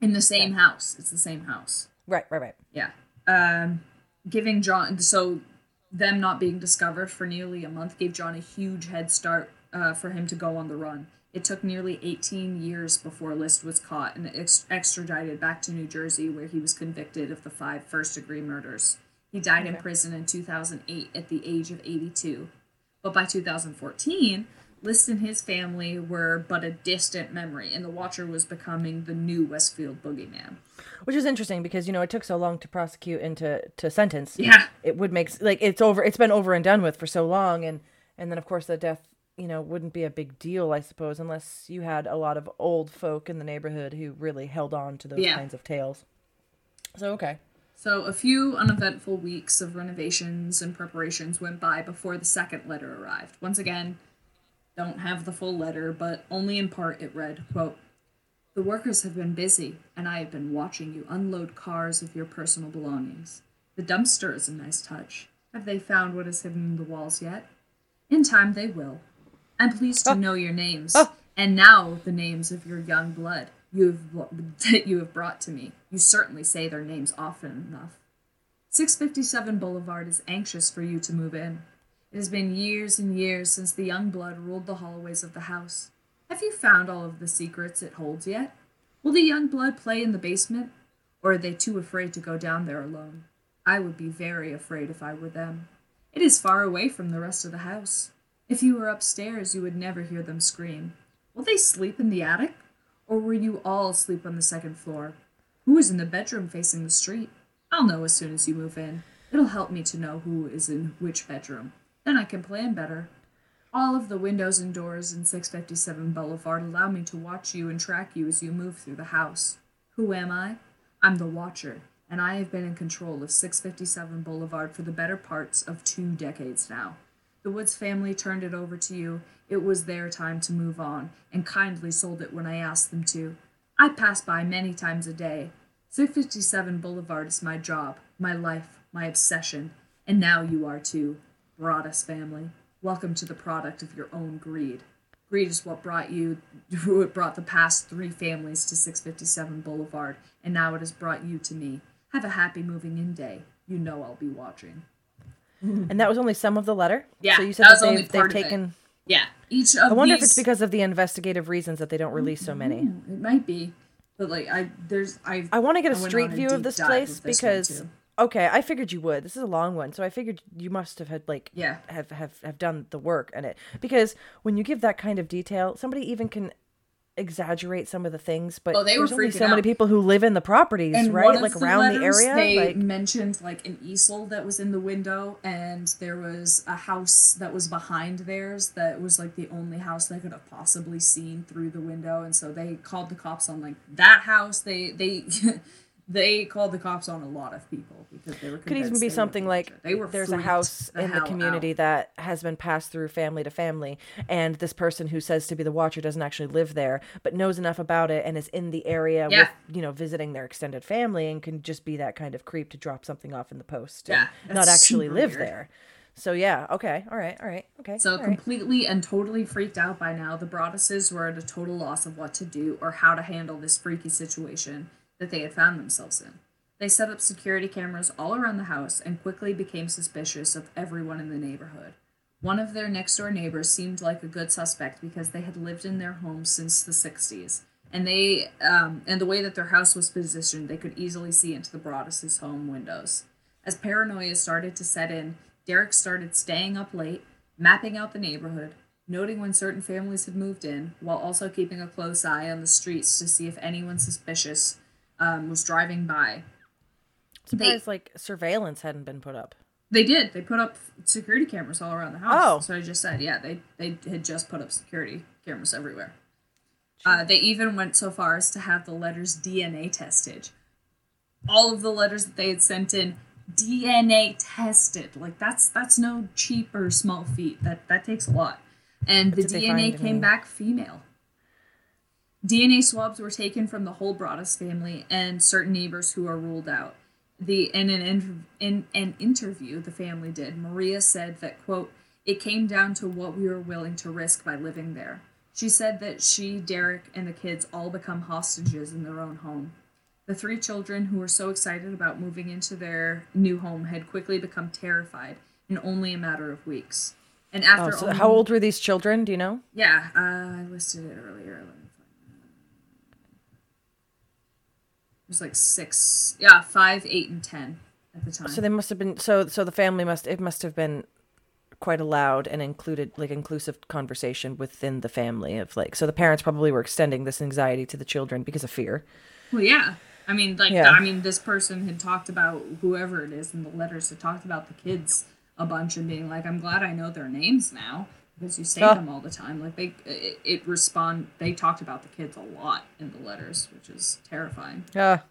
In the same house. It's the same house. Right. Yeah. Giving John... So them not being discovered for nearly a month gave John a huge head start for him to go on the run. It took nearly 18 years before List was caught and extradited back to New Jersey, where he was convicted of the 5 first-degree murders. He died in prison in 2008 at the age of 82. But by 2014... List and his family were but a distant memory, and the Watcher was becoming the new Westfield boogeyman. Which is interesting because, you know, it took so long to prosecute and to sentence. Yeah. It would make, like, it's been over and done with for so long, and then, of course, the death, you know, wouldn't be a big deal, I suppose, unless you had a lot of old folk in the neighborhood who really held on to those kinds of tales. So, okay. So a few uneventful weeks of renovations and preparations went by before the second letter arrived. Once again... Don't have the full letter, but only in part it read, quote, "The workers have been busy, and I have been watching you unload cars of your personal belongings. The dumpster is a nice touch. Have they found what is hidden in the walls yet? In time they will. I'm pleased to know your names, and now the names of your young blood you have brought to me. You certainly say their names often enough. 657 Boulevard is anxious for you to move in. It has been years and years since the young blood ruled the hallways of the house. Have you found all of the secrets it holds yet? Will the young blood play in the basement? Or are they too afraid to go down there alone? I would be very afraid if I were them. It is far away from the rest of the house. If you were upstairs, you would never hear them scream. Will they sleep in the attic? Or will you all sleep on the second floor? Who is in the bedroom facing the street? I'll know as soon as you move in. It'll help me to know who is in which bedroom. Then I can plan better. All of the windows and doors in 657 Boulevard allow me to watch you and track you as you move through the house. Who am I? I'm the Watcher, and I have been in control of 657 Boulevard for the better parts of 2 decades now. The Woods family turned it over to you. It was their time to move on, and kindly sold it when I asked them to. I pass by many times a day. 657 Boulevard is my job, my life, my obsession, and now you are too. Broaddus family, welcome to the product of your own greed. Greed is what brought the past 3 families to 657 Boulevard, and now it has brought you to me. Have a happy moving in day. You know I'll be watching." And that was only some of the letter? Yeah, so you said that was only part of it. Yeah. Each of I wonder if it's because of the investigative reasons that they don't release so many. It might be. But like I want to get a street view of this place because okay, I figured you would. This is a long one, so I figured you must have had have done the work in it. Because when you give that kind of detail, somebody even can exaggerate some of the things, but there's only so many people who live in the properties, and right? Like around the area. They mentioned like an easel that was in the window, and there was a house that was behind theirs that was like the only house they could have possibly seen through the window, and so they called the cops on like that house. They they called the cops on a lot of people because they were convinced. Could even be something like there's a house in the community that has been passed through family to family, and this person who says to be the watcher doesn't actually live there, but knows enough about it and is in the area with, you know, visiting their extended family, and can just be that kind of creep to drop something off in the post and not actually live there. So yeah, okay, all right, okay. So completely and totally freaked out by now, the Broadduses were at a total loss of what to do or how to handle this freaky situation that they had found themselves in. They set up security cameras all around the house and quickly became suspicious of everyone in the neighborhood. One of their next-door neighbors seemed like a good suspect because they had lived in their home since the 60s, and they and the way that their house was positioned, they could easily see into the Broaddus' home windows. As paranoia started to set in, Derek started staying up late, mapping out the neighborhood, noting when certain families had moved in, while also keeping a close eye on the streets to see if anyone suspicious was driving by. Surprised surveillance hadn't been put up. They did. They put up security cameras all around the house. Oh. So I just said, yeah, they had just put up security cameras everywhere. They even went so far as to have the letters DNA tested. All of the letters that they had sent in, DNA tested. Like, that's no cheap or small feat. That takes a lot. And what the DNA came back female. DNA swabs were taken from the whole Broaddus family and certain neighbors who are ruled out. In an interview the family did, Maria said that, quote, "It came down to what we were willing to risk by living there." She said that she, Derek, and the kids all become hostages in their own home. The three children who were so excited about moving into their new home had quickly become terrified in only a matter of weeks. And after how old were these children? Do you know? Yeah, I listed it earlier. It was 5, 8, and 10 at the time. So they must have been, so the family must have been quite a loud and inclusive conversation within the family of so the parents probably were extending this anxiety to the children because of fear. Well, yeah. I mean, this person had talked about whoever it is in the letters had talked about the kids a bunch and being like, I'm glad I know their names now because you say them all the time. Like they talked about the kids a lot in the letters, which is terrifying. Yeah.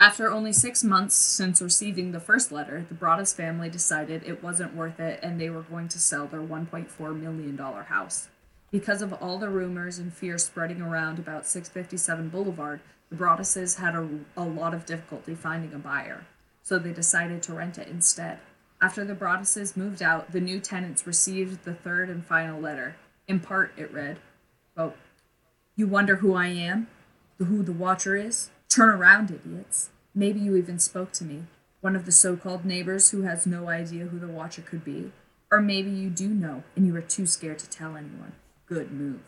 After only 6 months since receiving the first letter, the Broaddus family decided it wasn't worth it and they were going to sell their $1.4 million house. Because of all the rumors and fear spreading around about 657 Boulevard, the Broadduses had a lot of difficulty finding a buyer, so they decided to rent it instead. After the Broadduses moved out, the new tenants received the third and final letter. In part, it read, quote, "You wonder who I am? Who the watcher is? Turn around, idiots. Maybe you even spoke to me, one of the so-called neighbors who has no idea who the watcher could be. Or maybe you do know, and you were too scared to tell anyone. Good move.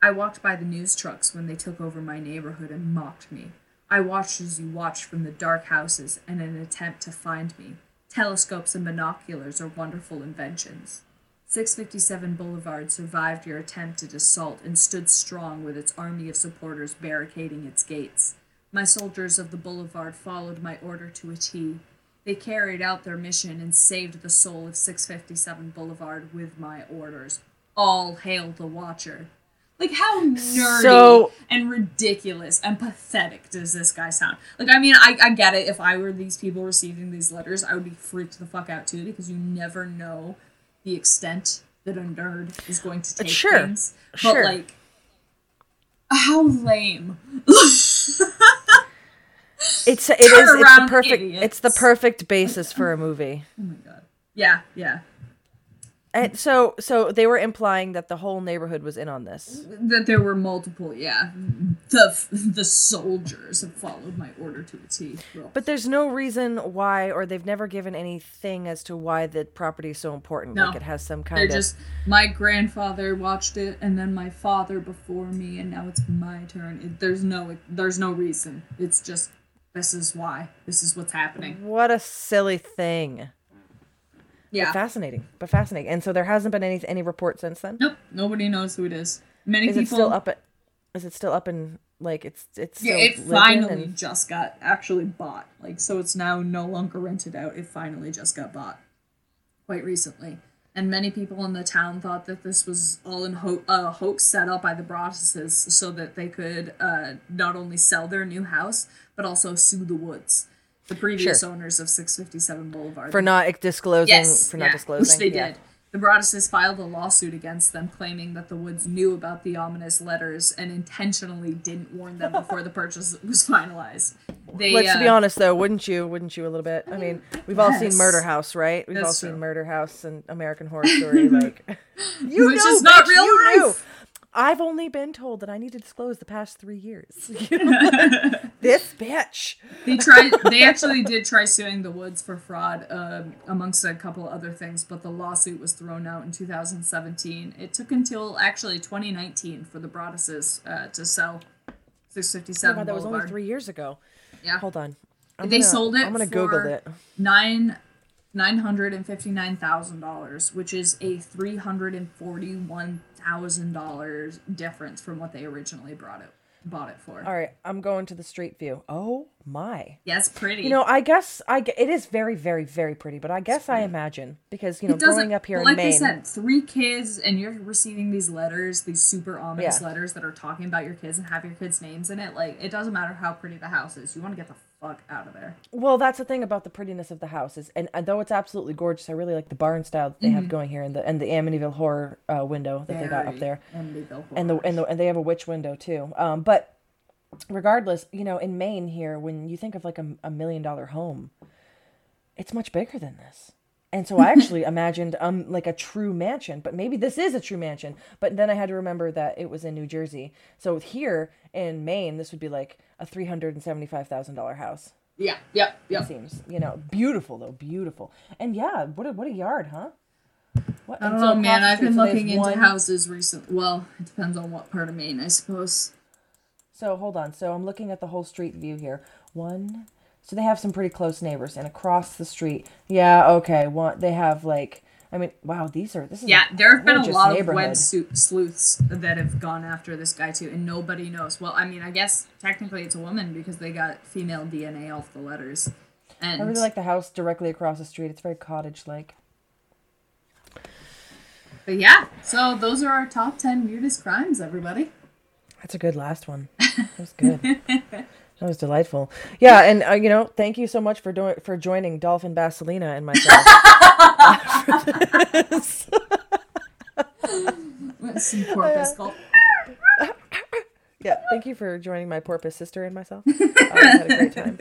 I walked by the news trucks when they took over my neighborhood and mocked me. I watched as you watched from the dark houses in an attempt to find me. Telescopes and binoculars are wonderful inventions. 657 Boulevard survived your attempted assault and stood strong with its army of supporters barricading its gates. My soldiers of the Boulevard followed my order to a T. They carried out their mission and saved the soul of 657 Boulevard with my orders. All hail the Watcher." Like, how nerdy and ridiculous and pathetic does this guy sound? Like, I mean, I get it. If I were these people receiving these letters, I would be freaked the fuck out, too, because you never know the extent that a nerd is going to take things. But, how lame. It's the perfect idiots. It's the perfect basis for a movie. Oh, my God. Yeah, yeah. And so they were implying that the whole neighborhood was in on this. That there were multiple, The soldiers have followed my order to a T. But there's no reason why, or they've never given anything as to why the property is so important. No. Like it has some kind of... just, my grandfather watched it, and then my father before me, and now it's my turn. There's no reason. It's just, this is why. This is what's happening. What a silly thing. Yeah. But fascinating. And so there hasn't been any report since then? Nope. Nobody knows who it is. Is it still up at... Is it still up and, like, it's still... Yeah, it finally just got actually bought. Like, so it's now no longer rented out. It finally just got bought quite recently. And many people in the town thought that this was all in a hoax set up by the Broadduses so that they could not only sell their new house, but also sue the Woods, the previous owners of 657 Boulevard. For not disclosing. Which they did. The Broadduses filed a lawsuit against them, claiming that the Woods knew about the ominous letters and intentionally didn't warn them before the purchase was finalized. Let's be honest, though, wouldn't you a little bit? I mean, we've all seen Murder House, right? We've all seen Murder House and American Horror Story. Like, Which is not real life. I've only been told that I need to disclose the past 3 years. This bitch. They actually did try suing the Woods for fraud, amongst a couple other things, but the lawsuit was thrown out in 2017. It took until actually 2019 for the Broadduses to sell 657 Boulevard. That was only 3 years ago. Yeah. Hold on. Sold it. I'm gonna Google it. $959,000, which is a $341,000 difference from what they originally bought it for. All right, I'm going to the street view. Oh my. Yes, pretty. You know, I guess it is very, very, very pretty, but I guess I imagine because, you know, growing up here in Maine. Like they said, 3 kids and you're receiving these letters, these super ominous letters that are talking about your kids and have your kids' names in it. Like, it doesn't matter how pretty the house is. You want to get the fuck out of there. Well, that's the thing about the prettiness of the house is, and though it's absolutely gorgeous, I really like the barn style that they have going here and the Amityville Horror window that they got up there. And they have a witch window too. But regardless, you know, in Maine here, when you think of like a $1 million home, it's much bigger than this. And so I actually imagined like a true mansion, but maybe this is a true mansion. But then I had to remember that it was in New Jersey. So here in Maine, this would be like a $375,000 house. Yeah, yep, yep. It seems, you know, beautiful though, beautiful. And yeah, what a yard, huh? I don't know, man. I've been looking into houses recently. Well, it depends on what part of Maine, I suppose. So hold on. So I'm looking at the whole street view here. So they have some pretty close neighbors, and across the street, they have like, I mean, wow, there have been a lot of web sleuths that have gone after this guy too, and nobody knows. Well, I mean, I guess technically it's a woman because they got female DNA off the letters. And I really like the house directly across the street. It's very cottage-like. But yeah, so those are our top 10 weirdest crimes, everybody. That's a good last one. That was good. That was delightful. Yeah, and, you know, thank you so much for joining Dolphin Basilina and myself for this. Some porpoise call. Yeah, thank you for joining my porpoise sister and myself. I had a great time.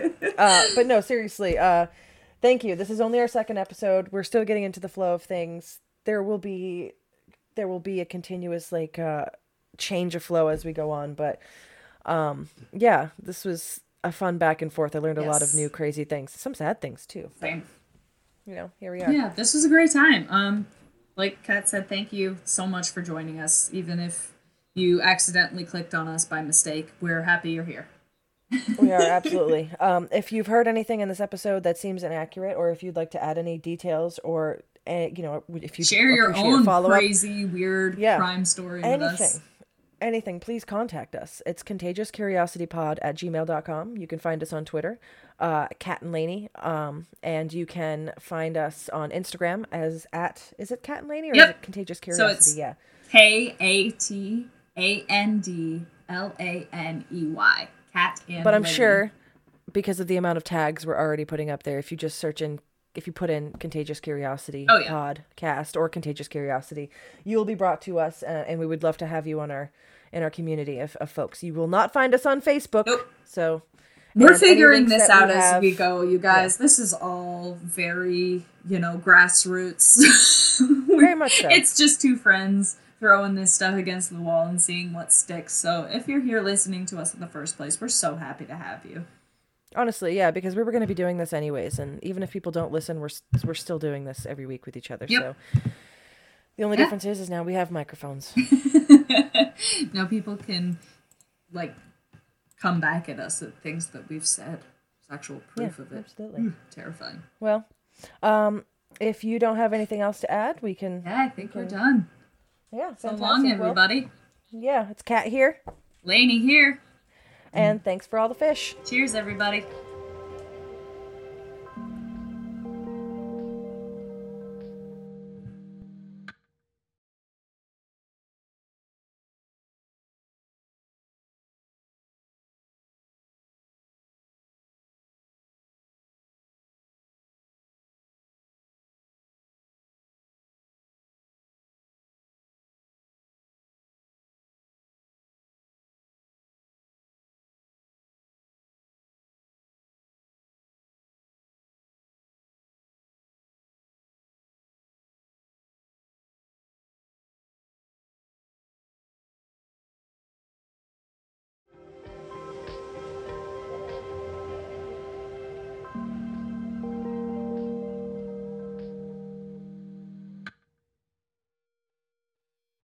But no, seriously, thank you. This is only our second episode. We're still getting into the flow of things. There will be a continuous, like, change of flow as we go on, but... yeah, this was a fun back and forth. I learned a lot of new crazy things, some sad things too. Same. You know, here we are. Yeah, this was a great time. Like Kat said, thank you so much for joining us. Even if you accidentally clicked on us by mistake, we're happy you're here. We are, absolutely. If you've heard anything in this episode that seems inaccurate, or if you'd like to add any details or, you know, if you share your own crazy, weird crime story with us. Anything, please contact us. It's contagiouscuriositypod@gmail.com. You can find us on Twitter, Kat and Laney, and you can find us on Instagram as is it Kat and Laney or is it Contagious Curiosity? So it's KATANDLANEY, Kat and. But I'm sure because of the amount of tags we're already putting up there, if you just search in. If you put in Contagious Curiosity podcast or Contagious Curiosity, you'll be brought to us, and we would love to have you on in our community of folks. You will not find us on Facebook, so we're figuring this out as we go, you guys. Yeah. This is all very, you know, grassroots. Very much so. It's just two friends throwing this stuff against the wall and seeing what sticks. So if you're here listening to us in the first place, we're so happy to have you. Honestly, yeah, because we were going to be doing this anyways, and even if people don't listen, we're still doing this every week with each other. Yep. So the only difference is now we have microphones. Now people can come back at us at things that we've said. It's actual proof of it. Absolutely. Terrifying. Well, if you don't have anything else to add, we can... Yeah, I think we're done. Yeah. So long, everybody. Well, yeah, it's Kat here. Laney here. And thanks for all the fish. Cheers, everybody.